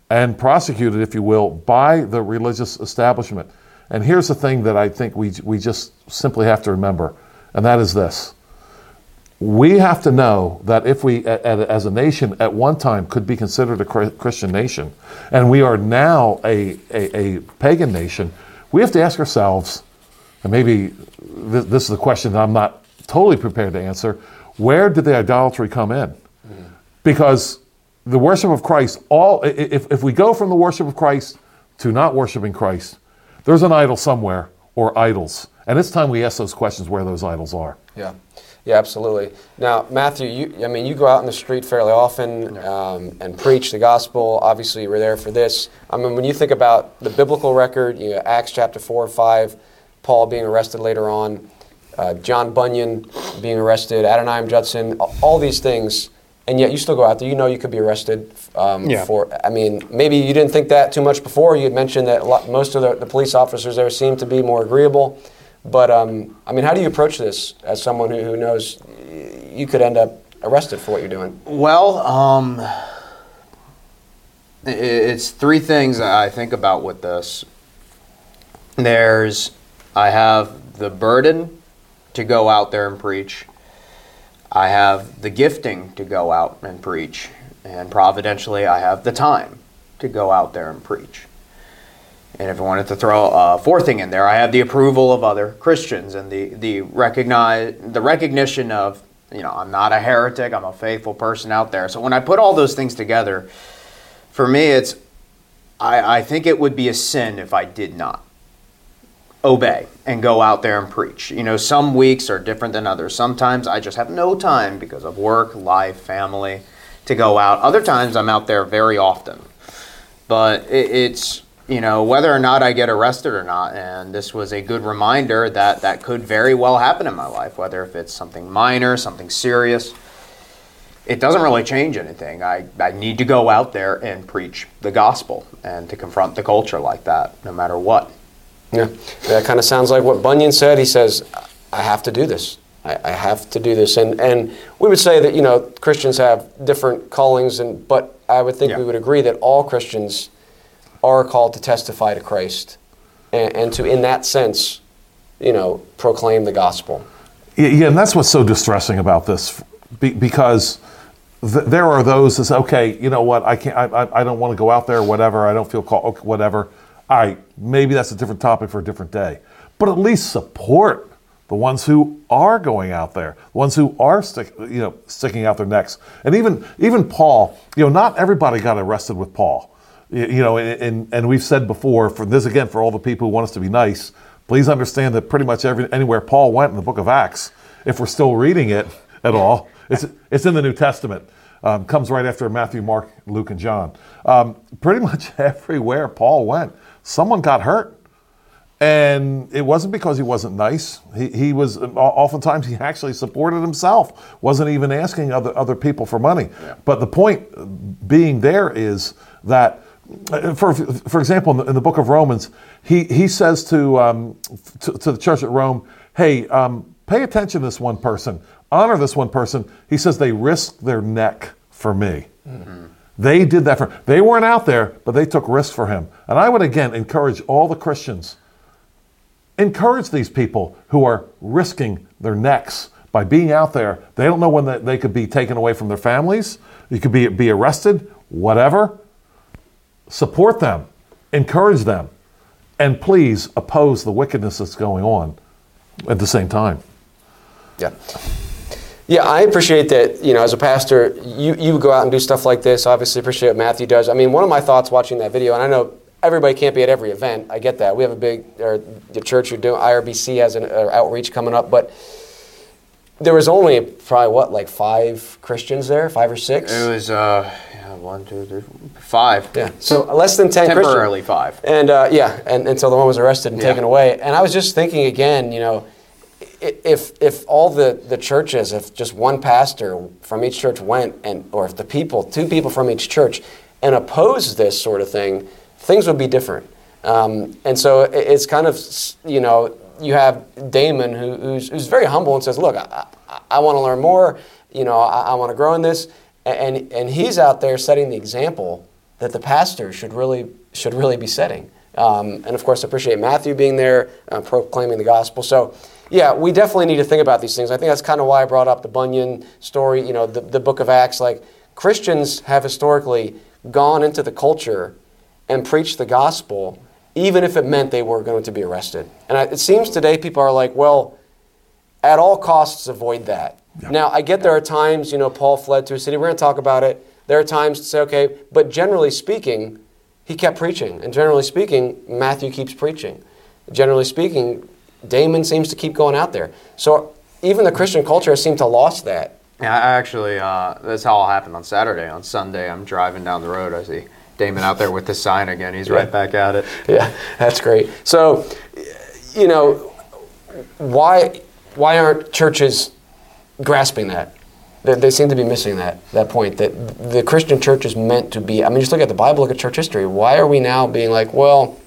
and prosecuted, if you will, by the religious establishment. And here's the thing that I think we we just simply have to remember, and that is this. We have to know that if we, as a nation, at one time could be considered a Christian nation, and we are now a, a, a pagan nation, we have to ask ourselves, and maybe this is the question that I'm not totally prepared to answer, where did the idolatry come in? Mm-hmm. Because the worship of Christ, all if, if we go from the worship of Christ to not worshiping Christ, there's an idol somewhere, or idols. And it's time we ask those questions where those idols are. Yeah. Yeah, absolutely. Now, Matthew, you, I mean, you go out in the street fairly often um, and preach the gospel. Obviously, you were there for this. I mean, when you think about the biblical record, you know, Acts chapter four and five, Paul being arrested later on, uh, John Bunyan being arrested, Adoniram Judson, all these things, and yet you still go out there. You know you could be arrested um, yeah. for, I mean, maybe you didn't think that too much before. You had mentioned that a lot, most of the, the police officers there seemed to be more agreeable. But, um, I mean, how do you approach this as someone who, who knows you could end up arrested for what you're doing? Well, um, it's three things I think about with this. There's, I have the burden to go out there and preach. I have the gifting to go out and preach. And providentially, I have the time to go out there and preach. And if I wanted to throw a fourth thing in there, I have the approval of other Christians and the the recognize the recognition of you know, I'm not a heretic, I'm a faithful person out there. So when I put all those things together, for me it's, I, I think it would be a sin if I did not obey and go out there and preach. You know, some weeks are different than others. Sometimes I just have no time because of work, life, family, to go out. Other times I'm out there very often. But it, it's, you know, whether or not I get arrested or not, and this was a good reminder that that could very well happen in my life, whether if it's something minor, something serious, it doesn't really change anything. I, I need to go out there and preach the gospel and to confront the culture like that, no matter what. Yeah, that kind of sounds like what Bunyan said. He says, I have to do this. I, I have to do this. And and we would say that, you know, Christians have different callings, and but I would think yeah. we would agree that all Christians are called to testify to Christ and, and to, in that sense, you know, proclaim the gospel. Yeah, yeah, and that's what's so distressing about this, because th- there are those that say, okay, you know what, I can't, I, I don't want to go out there, whatever, I don't feel called, whatever. All right, maybe that's a different topic for a different day. But at least support the ones who are going out there, the ones who are stick, you know, sticking out their necks. And even even Paul, you know, not everybody got arrested with Paul. You, you know, and, and and we've said before, for this again, for all the people who want us to be nice, please understand that pretty much every anywhere Paul went in the book of Acts, if we're still reading it at all, it's it's in the New Testament. Um, comes right after Matthew, Mark, Luke, and John. Um, pretty much everywhere Paul went, someone got hurt. And it wasn't because he wasn't nice. He he was, oftentimes he actually supported himself, wasn't even asking other, other people for money. Yeah. But the point being there is that, for for example, in the, in the book of Romans, he, he says to, um, to to the church at Rome, hey, um, pay attention to this one person, honor this one person. He says they risked their neck for me. Mm-hmm. They did that for, they weren't out there, but they took risks for him. And I would again encourage all the Christians, encourage these people who are risking their necks by being out there. They don't know when they, they could be taken away from their families. You could be, be arrested, whatever. Support them, encourage them, and please oppose the wickedness that's going on at the same time. Yeah. Yeah, I appreciate that, you know, as a pastor, you, you go out and do stuff like this. Obviously appreciate what Matthew does. I mean, one of my thoughts watching that video, and I know everybody can't be at every event. I get that. We have a big, or the church you're doing, I R B C has an uh, outreach coming up, but there was only probably, what, like five Christians there? Five or six? It was uh, yeah, one, two, three, five. Yeah, so less than ten Christians. Temporarily five. And uh, yeah, and until the one was arrested and yeah. taken away. And I was just thinking again, you know, If if all the, the churches, if just one pastor from each church went, and or if the people, two people from each church, and opposed this sort of thing, things would be different. Um, and so it, it's kind of, you know, you have Damon who, who's, who's very humble and says, look, I, I, I want to learn more, you know, I, I want to grow in this. And, and he's out there setting the example that the pastor should really should really be setting. Um, and of course, I appreciate Matthew being there, uh, proclaiming the gospel. So yeah, we definitely need to think about these things. I think that's kind of why I brought up the Bunyan story, you know, the, the book of Acts. Like, Christians have historically gone into the culture and preached the gospel, even if it meant they were going to be arrested. And I, it seems today people are like, well, at all costs, avoid that. Yeah. Now, I get there are times, you know, Paul fled to a city. We're going to talk about it. There are times to say, okay, but generally speaking, he kept preaching. And generally speaking, Matthew keeps preaching. Generally speaking, Damon seems to keep going out there. So even the Christian culture has seemed to lost that. Yeah, I actually, uh, that's how it happened on Saturday. On Sunday, I'm driving down the road. I see Damon out there with the sign again. He's yeah. right back at it. Yeah, that's great. So, you know, why why aren't churches grasping that? They, they seem to be missing that, that point, that the Christian church is meant to be. I mean, just look at the Bible, look at church history. Why are we now being like, well,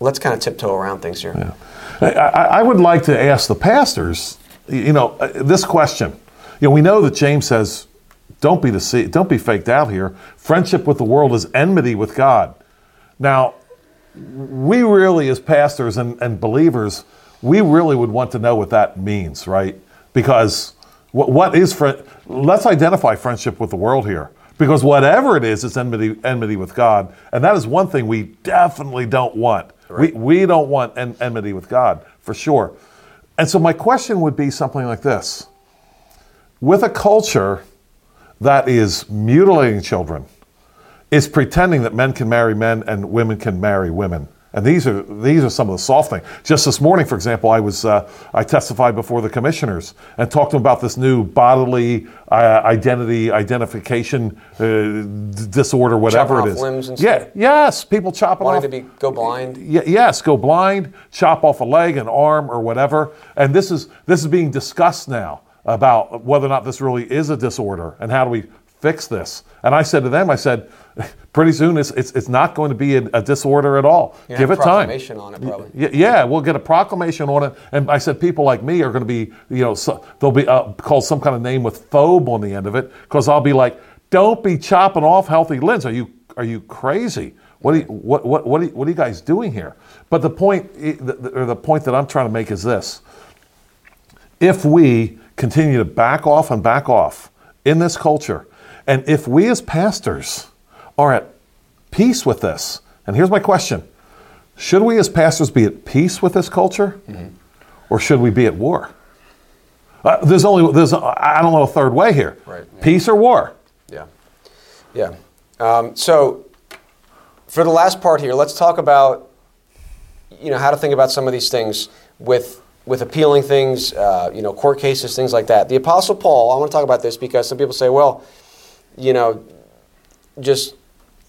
let's kind of tiptoe around things here? Yeah. I would like to ask the pastors, you know, this question. You know, we know that James says, "Don't be deceived, don't be faked out here. Friendship with the world is enmity with God." Now, we really, as pastors and, and believers, we really would want to know what that means, right? Because what what is friend? Let's identify friendship with the world here, because whatever it is, it's enmity enmity with God, and that is one thing we definitely don't want. Right. We we don't want en- enmity with God, for sure. And so my question would be something like this. with a culture that is mutilating children, is pretending that men can marry men and women can marry women. And these are these are some of the soft things. Just this morning, for example, I was uh, I testified before the commissioners and talked to them about this new bodily uh, identity identification uh, disorder, whatever chopping it is. Chopping off limbs and stuff. Yeah, yes, people chopping off. Wanting to be go blind. Y- yes, go blind, chop off a leg, an arm, or whatever. And this is this is being discussed now about whether or not this really is a disorder and how do we fix this. And I said to them, I said, pretty soon it's it's, it's not going to be a, a disorder at all. Yeah, give it time. Proclamation on it, probably. Yeah, yeah, we'll get a proclamation on it. And I said, people like me are going to be, you know, so, they'll be uh, called some kind of name with phobe on the end of it, because I'll be like, don't be chopping off healthy limbs. Are you are you crazy? What do you, what what what are, what are you guys doing here? But the point or the point that I'm trying to make is this: if we continue to back off and back off in this culture, and if we as pastors are at peace with this, and here's my question, should we as pastors be at peace with this culture, mm-hmm. or should we be at war? Uh, there's only, there's I don't know a third way here. Right, yeah. Peace or war? Yeah. Yeah. Um, so for the last part here, let's talk about, you know, how to think about some of these things with with appealing things, uh, you know, court cases, things like that. The Apostle Paul, I want to talk about this because some people say, well, you know, just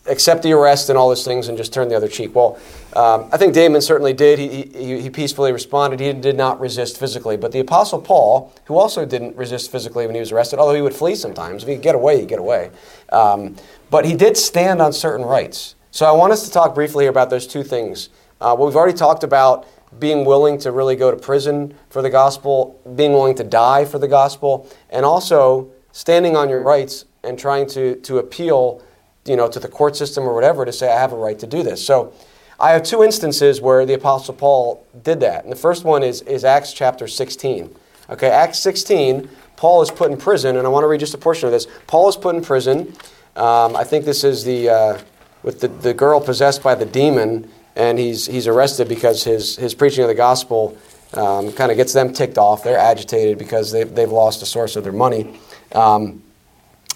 accept the arrest and all those things and just turn the other cheek. Well, um, I think Damon certainly did. He, he he peacefully responded. He did not resist physically. But the Apostle Paul, who also didn't resist physically when he was arrested, although he would flee sometimes. If he could get away, he'd get away. Um, but he did stand on certain rights. So I want us to talk briefly about those two things. Uh, what we've already talked about, being willing to really go to prison for the gospel, being willing to die for the gospel, and also standing on your rights and trying to, to appeal, you know, to the court system or whatever to say, I have a right to do this. So I have two instances where the Apostle Paul did that. And the first one is, is Acts chapter sixteen. Okay, Acts sixteen, Paul is put in prison, and I want to read just a portion of this. Paul is put in prison. Um, I think this is the uh, with the, the girl possessed by the demon, and he's he's arrested because his, his preaching of the gospel um, kind of gets them ticked off. They're agitated because they've, they've lost a source of their money. Um,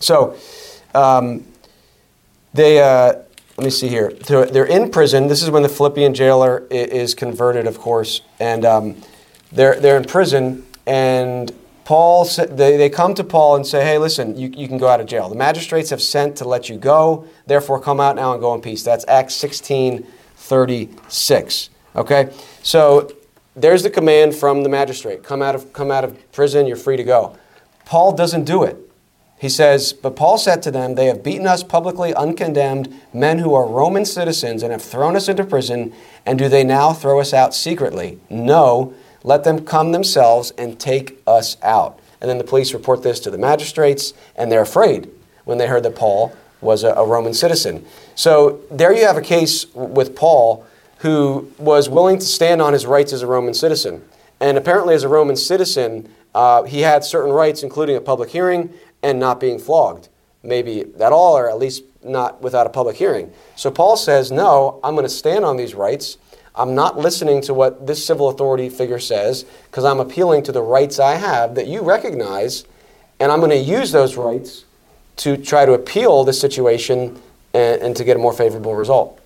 so... Um, They, uh, let me see here. They're, they're in prison. This is when the Philippian jailer is converted, of course. And um, they're they're in prison. And Paul, they, they come to Paul and say, hey, listen, you, you can go out of jail. The magistrates have sent to let you go. Therefore, come out now and go in peace. That's Acts sixteen thirty-six. Okay? So there's the command from the magistrate. Come out of come out of prison. You're free to go. Paul doesn't do it. He says, but Paul said to them, they have beaten us publicly uncondemned, men who are Roman citizens, and have thrown us into prison, and do they now throw us out secretly? No, let them come themselves and take us out. And then the police report this to the magistrates, and they're afraid when they heard that Paul was a, a Roman citizen. So there you have a case with Paul, who was willing to stand on his rights as a Roman citizen. And apparently as a Roman citizen, uh, he had certain rights, including a public hearing, and not being flogged, maybe at all, or at least not without a public hearing. So Paul says, no, I'm going to stand on these rights. I'm not listening to what this civil authority figure says, because I'm appealing to the rights I have that you recognize, and I'm going to use those rights to try to appeal the situation and, and to get a more favorable result.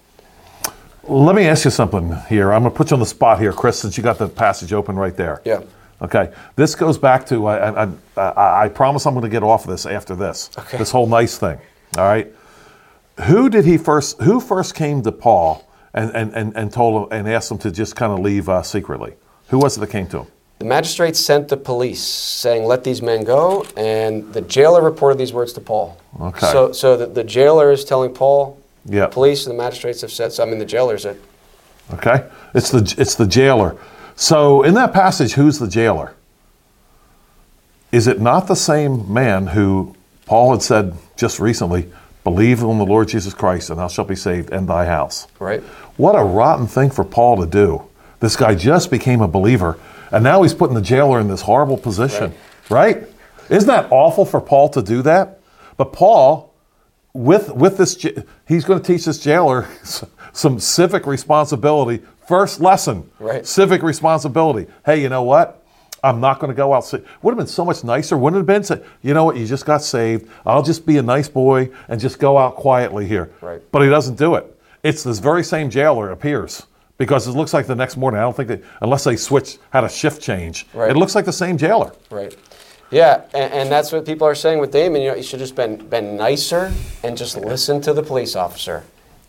Let me ask you something here. I'm going to put you on the spot here, Chris, since you got the passage open right there. Yeah. Okay, this goes back to, I, I, I, I promise I'm going to get off of this after this, okay. This whole nice thing, all right? Who did he first, who first came to Paul and, and, and, and told him and asked him to just kind of leave uh, secretly? Who was it that came to him? The magistrates sent the police saying, let these men go, and the jailer reported these words to Paul. Okay. So so the, the jailer is telling Paul, yep. The police and the magistrates have said, so I mean the jailer's it. Okay, it's the it's the jailer. So in that passage, who's the jailer? Is it not the same man who Paul had said just recently, believe on the Lord Jesus Christ and thou shalt be saved and thy house? Right. What a rotten thing for Paul to do. This guy just became a believer, and now he's putting the jailer in this horrible position, right? Right? Isn't that awful for Paul to do that? But Paul, with with this, he's going to teach this jailer some civic responsibility. First lesson, right. Civic responsibility. Hey, you know what? I'm not going to go out. It would have been so much nicer. Wouldn't it have been, you know what, you just got saved. I'll just be a nice boy and just go out quietly here. Right. But he doesn't do it. It's this very same jailer appears, because it looks like the next morning. I don't think they, unless they switched, had a shift change. Right. It looks like the same jailer. Right. Yeah, and, and that's what people are saying with Damon. You know, you should have just been, been nicer and just listen to the police officer.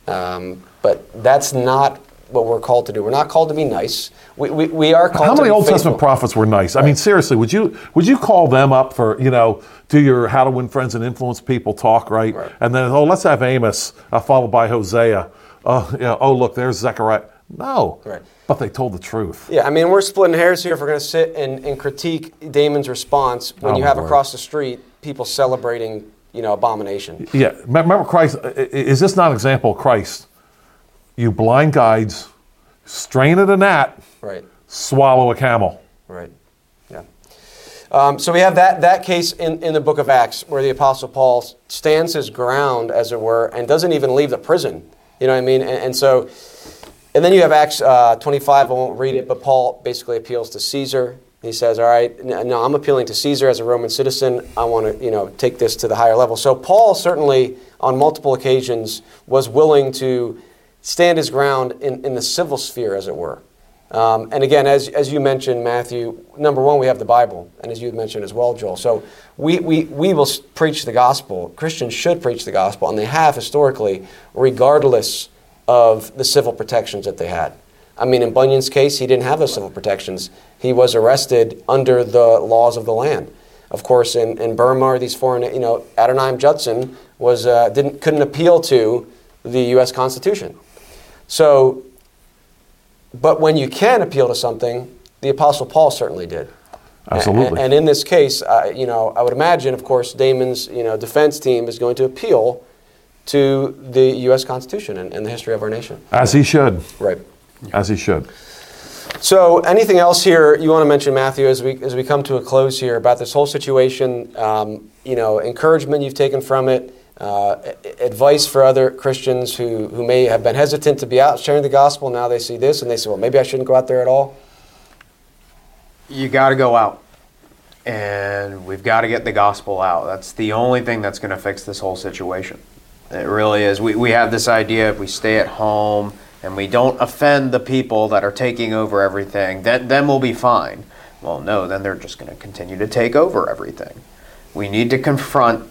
Um, but that's not what we're called to do. We're not called to be nice. We we, we are called. How many to be Old faithful. Testament prophets were nice? Right. I mean, seriously, would you would you call them up for, you know, do your how to win friends and influence people talk, right? Right. And then, oh, let's have Amos uh, followed by Hosea. Uh, you know, oh, look, there's Zechariah. No, right. But they told the truth. Yeah, I mean, we're splitting hairs here if we're going to sit and, and critique Damon's response when oh, you have Lord. Across the street people celebrating, you know, abomination. Yeah, remember Christ, is this not an example of Christ? You blind guides, strain at a gnat, right. Swallow a camel. Right, yeah. Um, so we have that that case in, in the book of Acts where the Apostle Paul stands his ground, as it were, and doesn't even leave the prison. You know what I mean? And, and so... And then you have Acts uh, twenty-five, I won't read it, but Paul basically appeals to Caesar. He says, all right, no, I'm appealing to Caesar as a Roman citizen. I want to, you know, take this to the higher level. So Paul certainly, on multiple occasions, was willing to stand his ground in, in the civil sphere, as it were. Um, and again, as as you mentioned, Matthew, number one, we have the Bible, and as you mentioned as well, Joel. So we, we, we will preach the gospel. Christians should preach the gospel, and they have historically, regardless of the civil protections that they had. I mean, in Bunyan's case, he didn't have those civil protections. He was arrested under the laws of the land. Of course, in, in Burma, these foreign, you know, Adoniram Judson was uh, didn't couldn't appeal to the U S Constitution. So, but when you can appeal to something, the Apostle Paul certainly did. Absolutely. And, and in this case, uh, you know, I would imagine, of course, Damon's, you know, defense team is going to appeal to the U S Constitution and, and the history of our nation. As he should. Right. As he should. So anything else here you want to mention, Matthew, as we as we come to a close here about this whole situation, um, you know, encouragement you've taken from it, uh, advice for other Christians who, who may have been hesitant to be out sharing the gospel, now they see this and they say, well, maybe I shouldn't go out there at all? You got to go out. And we've got to get the gospel out. That's the only thing that's going to fix this whole situation. It really is. We we have this idea if we stay at home and we don't offend the people that are taking over everything, then, then we'll be fine. Well, no, then they're just going to continue to take over everything. We need to confront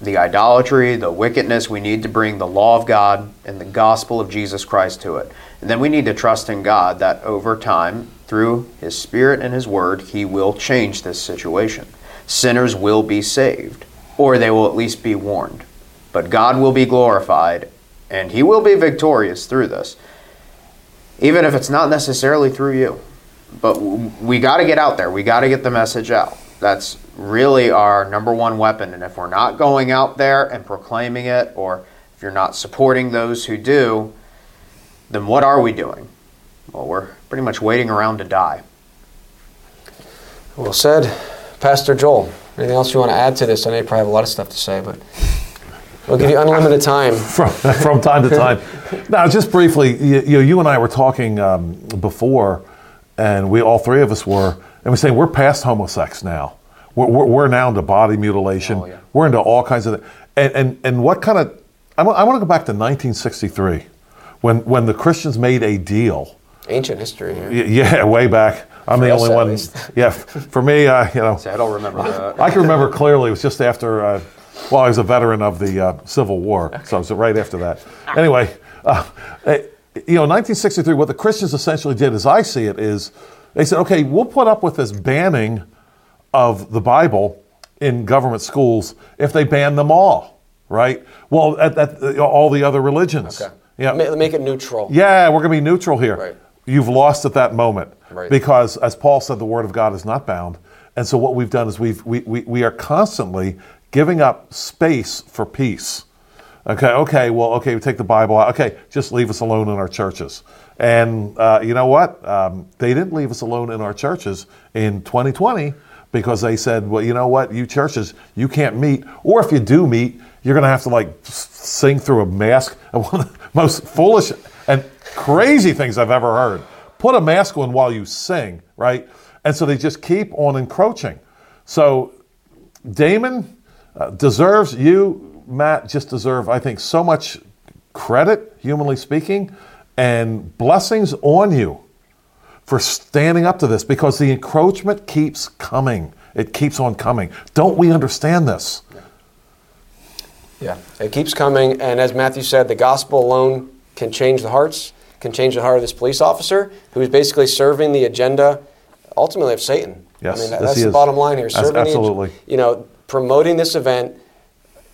the idolatry, the wickedness. We need to bring the law of God and the gospel of Jesus Christ to it. And then we need to trust in God that over time, through His Spirit and His Word, He will change this situation. Sinners will be saved, or they will at least be warned. But God will be glorified, and He will be victorious through this, even if it's not necessarily through you. But we got to get out there. We got to get the message out. That's really our number one weapon. And if we're not going out there and proclaiming it, or if you're not supporting those who do, then what are we doing? Well, we're pretty much waiting around to die. Well said, Pastor Joel. Anything else you want to add to this? I know you probably have a lot of stuff to say, but... We'll give you unlimited time. From, from time to time. Now, just briefly, you, you, you and I were talking um, before, and we all three of us were, and we say we're past homosex now. We're, we're, we're now into body mutilation. Oh, yeah. We're into all kinds of things. And, and, and what kind of, I want, I want to go back to nineteen sixty-three, when, when the Christians made a deal. Ancient history. Yeah, yeah way back. I'm for the only one. Yeah, for me, uh, you know. See, I don't remember that. I can remember clearly. It was just after... Uh, Well, I was a veteran of the uh, Civil War, okay. So I was right after that. Anyway, uh, you know, nineteen sixty-three, what the Christians essentially did, as I see it, is they said, okay, we'll put up with this banning of the Bible in government schools if they ban them all, right? Well, at, at, uh, all the other religions. Okay. Yeah. Make it neutral. Yeah, we're going to be neutral here. Right. You've lost at that moment. Right. Because, as Paul said, the Word of God is not bound. And so what we've done is we've, we, we, we are constantly... giving up space for peace. Okay, okay, well, okay, we take the Bible out. Okay, just leave us alone in our churches. And uh, you know what? Um, they didn't leave us alone in our churches in twenty twenty because they said, well, you know what? You churches, you can't meet. Or if you do meet, you're going to have to, like, sing through a mask. One of the most foolish and crazy things I've ever heard. Put a mask on while you sing, right? And so they just keep on encroaching. So Damon uh, deserves, you, Matt, just deserve, I think, so much credit, humanly speaking, and blessings on you for standing up to this, because the encroachment keeps coming. It keeps on coming. Don't we understand this? Yeah, it keeps coming. And as Matthew said, the gospel alone can change the hearts, can change the heart of this police officer who is basically serving the agenda ultimately of Satan. Yes, I mean, that, that's the bottom line here. Serving absolutely. Age, you know, promoting this event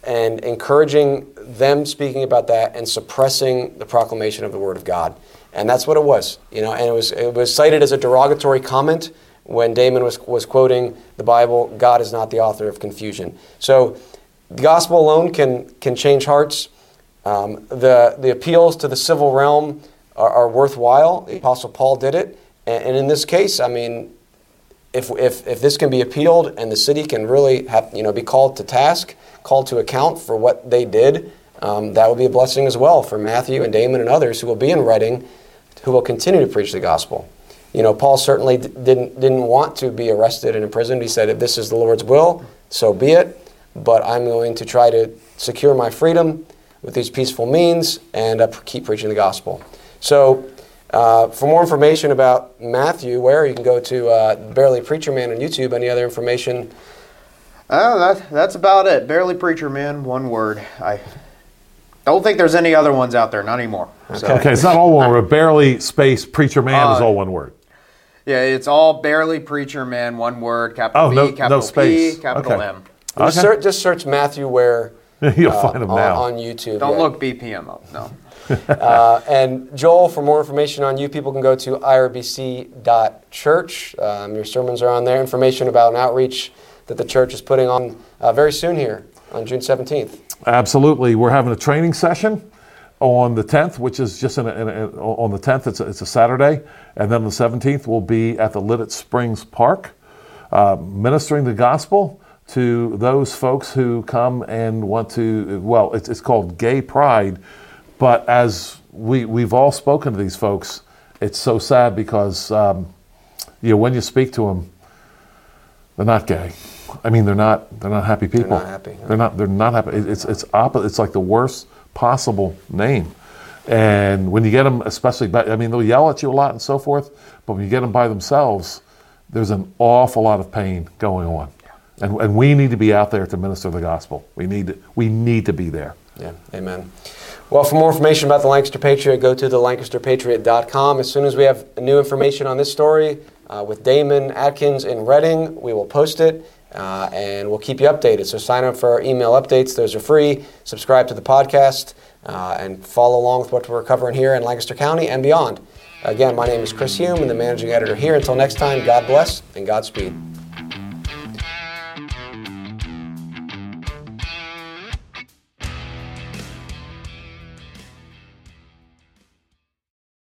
and encouraging them speaking about that and suppressing the proclamation of the Word of God. And that's what it was. You know, and it was it was cited as a derogatory comment when Damon was was quoting the Bible, God is not the author of confusion. So the gospel alone can can change hearts. Um, the the appeals to the civil realm are, are worthwhile. The Apostle Paul did it, and, and in this case, I mean, if if if this can be appealed and the city can really have you know be called to task, called to account for what they did, um, that would be a blessing as well for Matthew and Damon and others who will be in Reading, who will continue to preach the gospel. You know, Paul certainly d- didn't didn't want to be arrested and imprisoned. He said, if this is the Lord's will, so be it. But I'm going to try to secure my freedom with these peaceful means and uh, keep preaching the gospel. So uh, for more information about Matthew Wear, you can go to uh, Barely Preacher Man on YouTube. Any other information? Oh, that, that's about it. Barely Preacher Man, one word. I don't think there's any other ones out there, not anymore. So. Okay. Okay, it's not all one word. Barely space Preacher Man uh, is all one word. Yeah, it's all Barely Preacher Man, one word, capital oh, B, no, capital no space. P, capital okay. M. Okay. Just, search, just search Matthew Wear uh, You'll find him on, now. on YouTube. Don't yet. Look B P M up, no. uh, and Joel, for more information on you, people can go to I R B C dot church. Um, your sermons are on there. Information about an outreach that the church is putting on uh, very soon here on June seventeenth. Absolutely. We're having a training session on the tenth, which is just in a, in a, on the tenth. It's a, it's a Saturday. And then the seventeenth we'll be at the Lititz Springs Park uh, ministering the gospel to those folks who come and want to, well, it's, it's called gay pride, but as we, we've all spoken to these folks, it's so sad because um, you know, when you speak to them, they're not gay. I mean, they're not they're not happy people. They're not happy. No. They're not, they're not happy. It, it's, it's, opposite, it's like the worst possible name. And when you get them, especially, by, I mean, they'll yell at you a lot and so forth, but when you get them by themselves, there's an awful lot of pain going on. And, and we need to be out there to minister the gospel. We need to, we need to be there. Yeah, amen. Well, for more information about the Lancaster Patriot, go to the lancaster patriot dot com. As soon as we have new information on this story uh, with Damon Atkins in Reading, we will post it uh, and we'll keep you updated. So sign up for our email updates. Those are free. Subscribe to the podcast uh, and follow along with what we're covering here in Lancaster County and beyond. Again, my name is Chris Hume and the managing editor here. Until next time, God bless and Godspeed.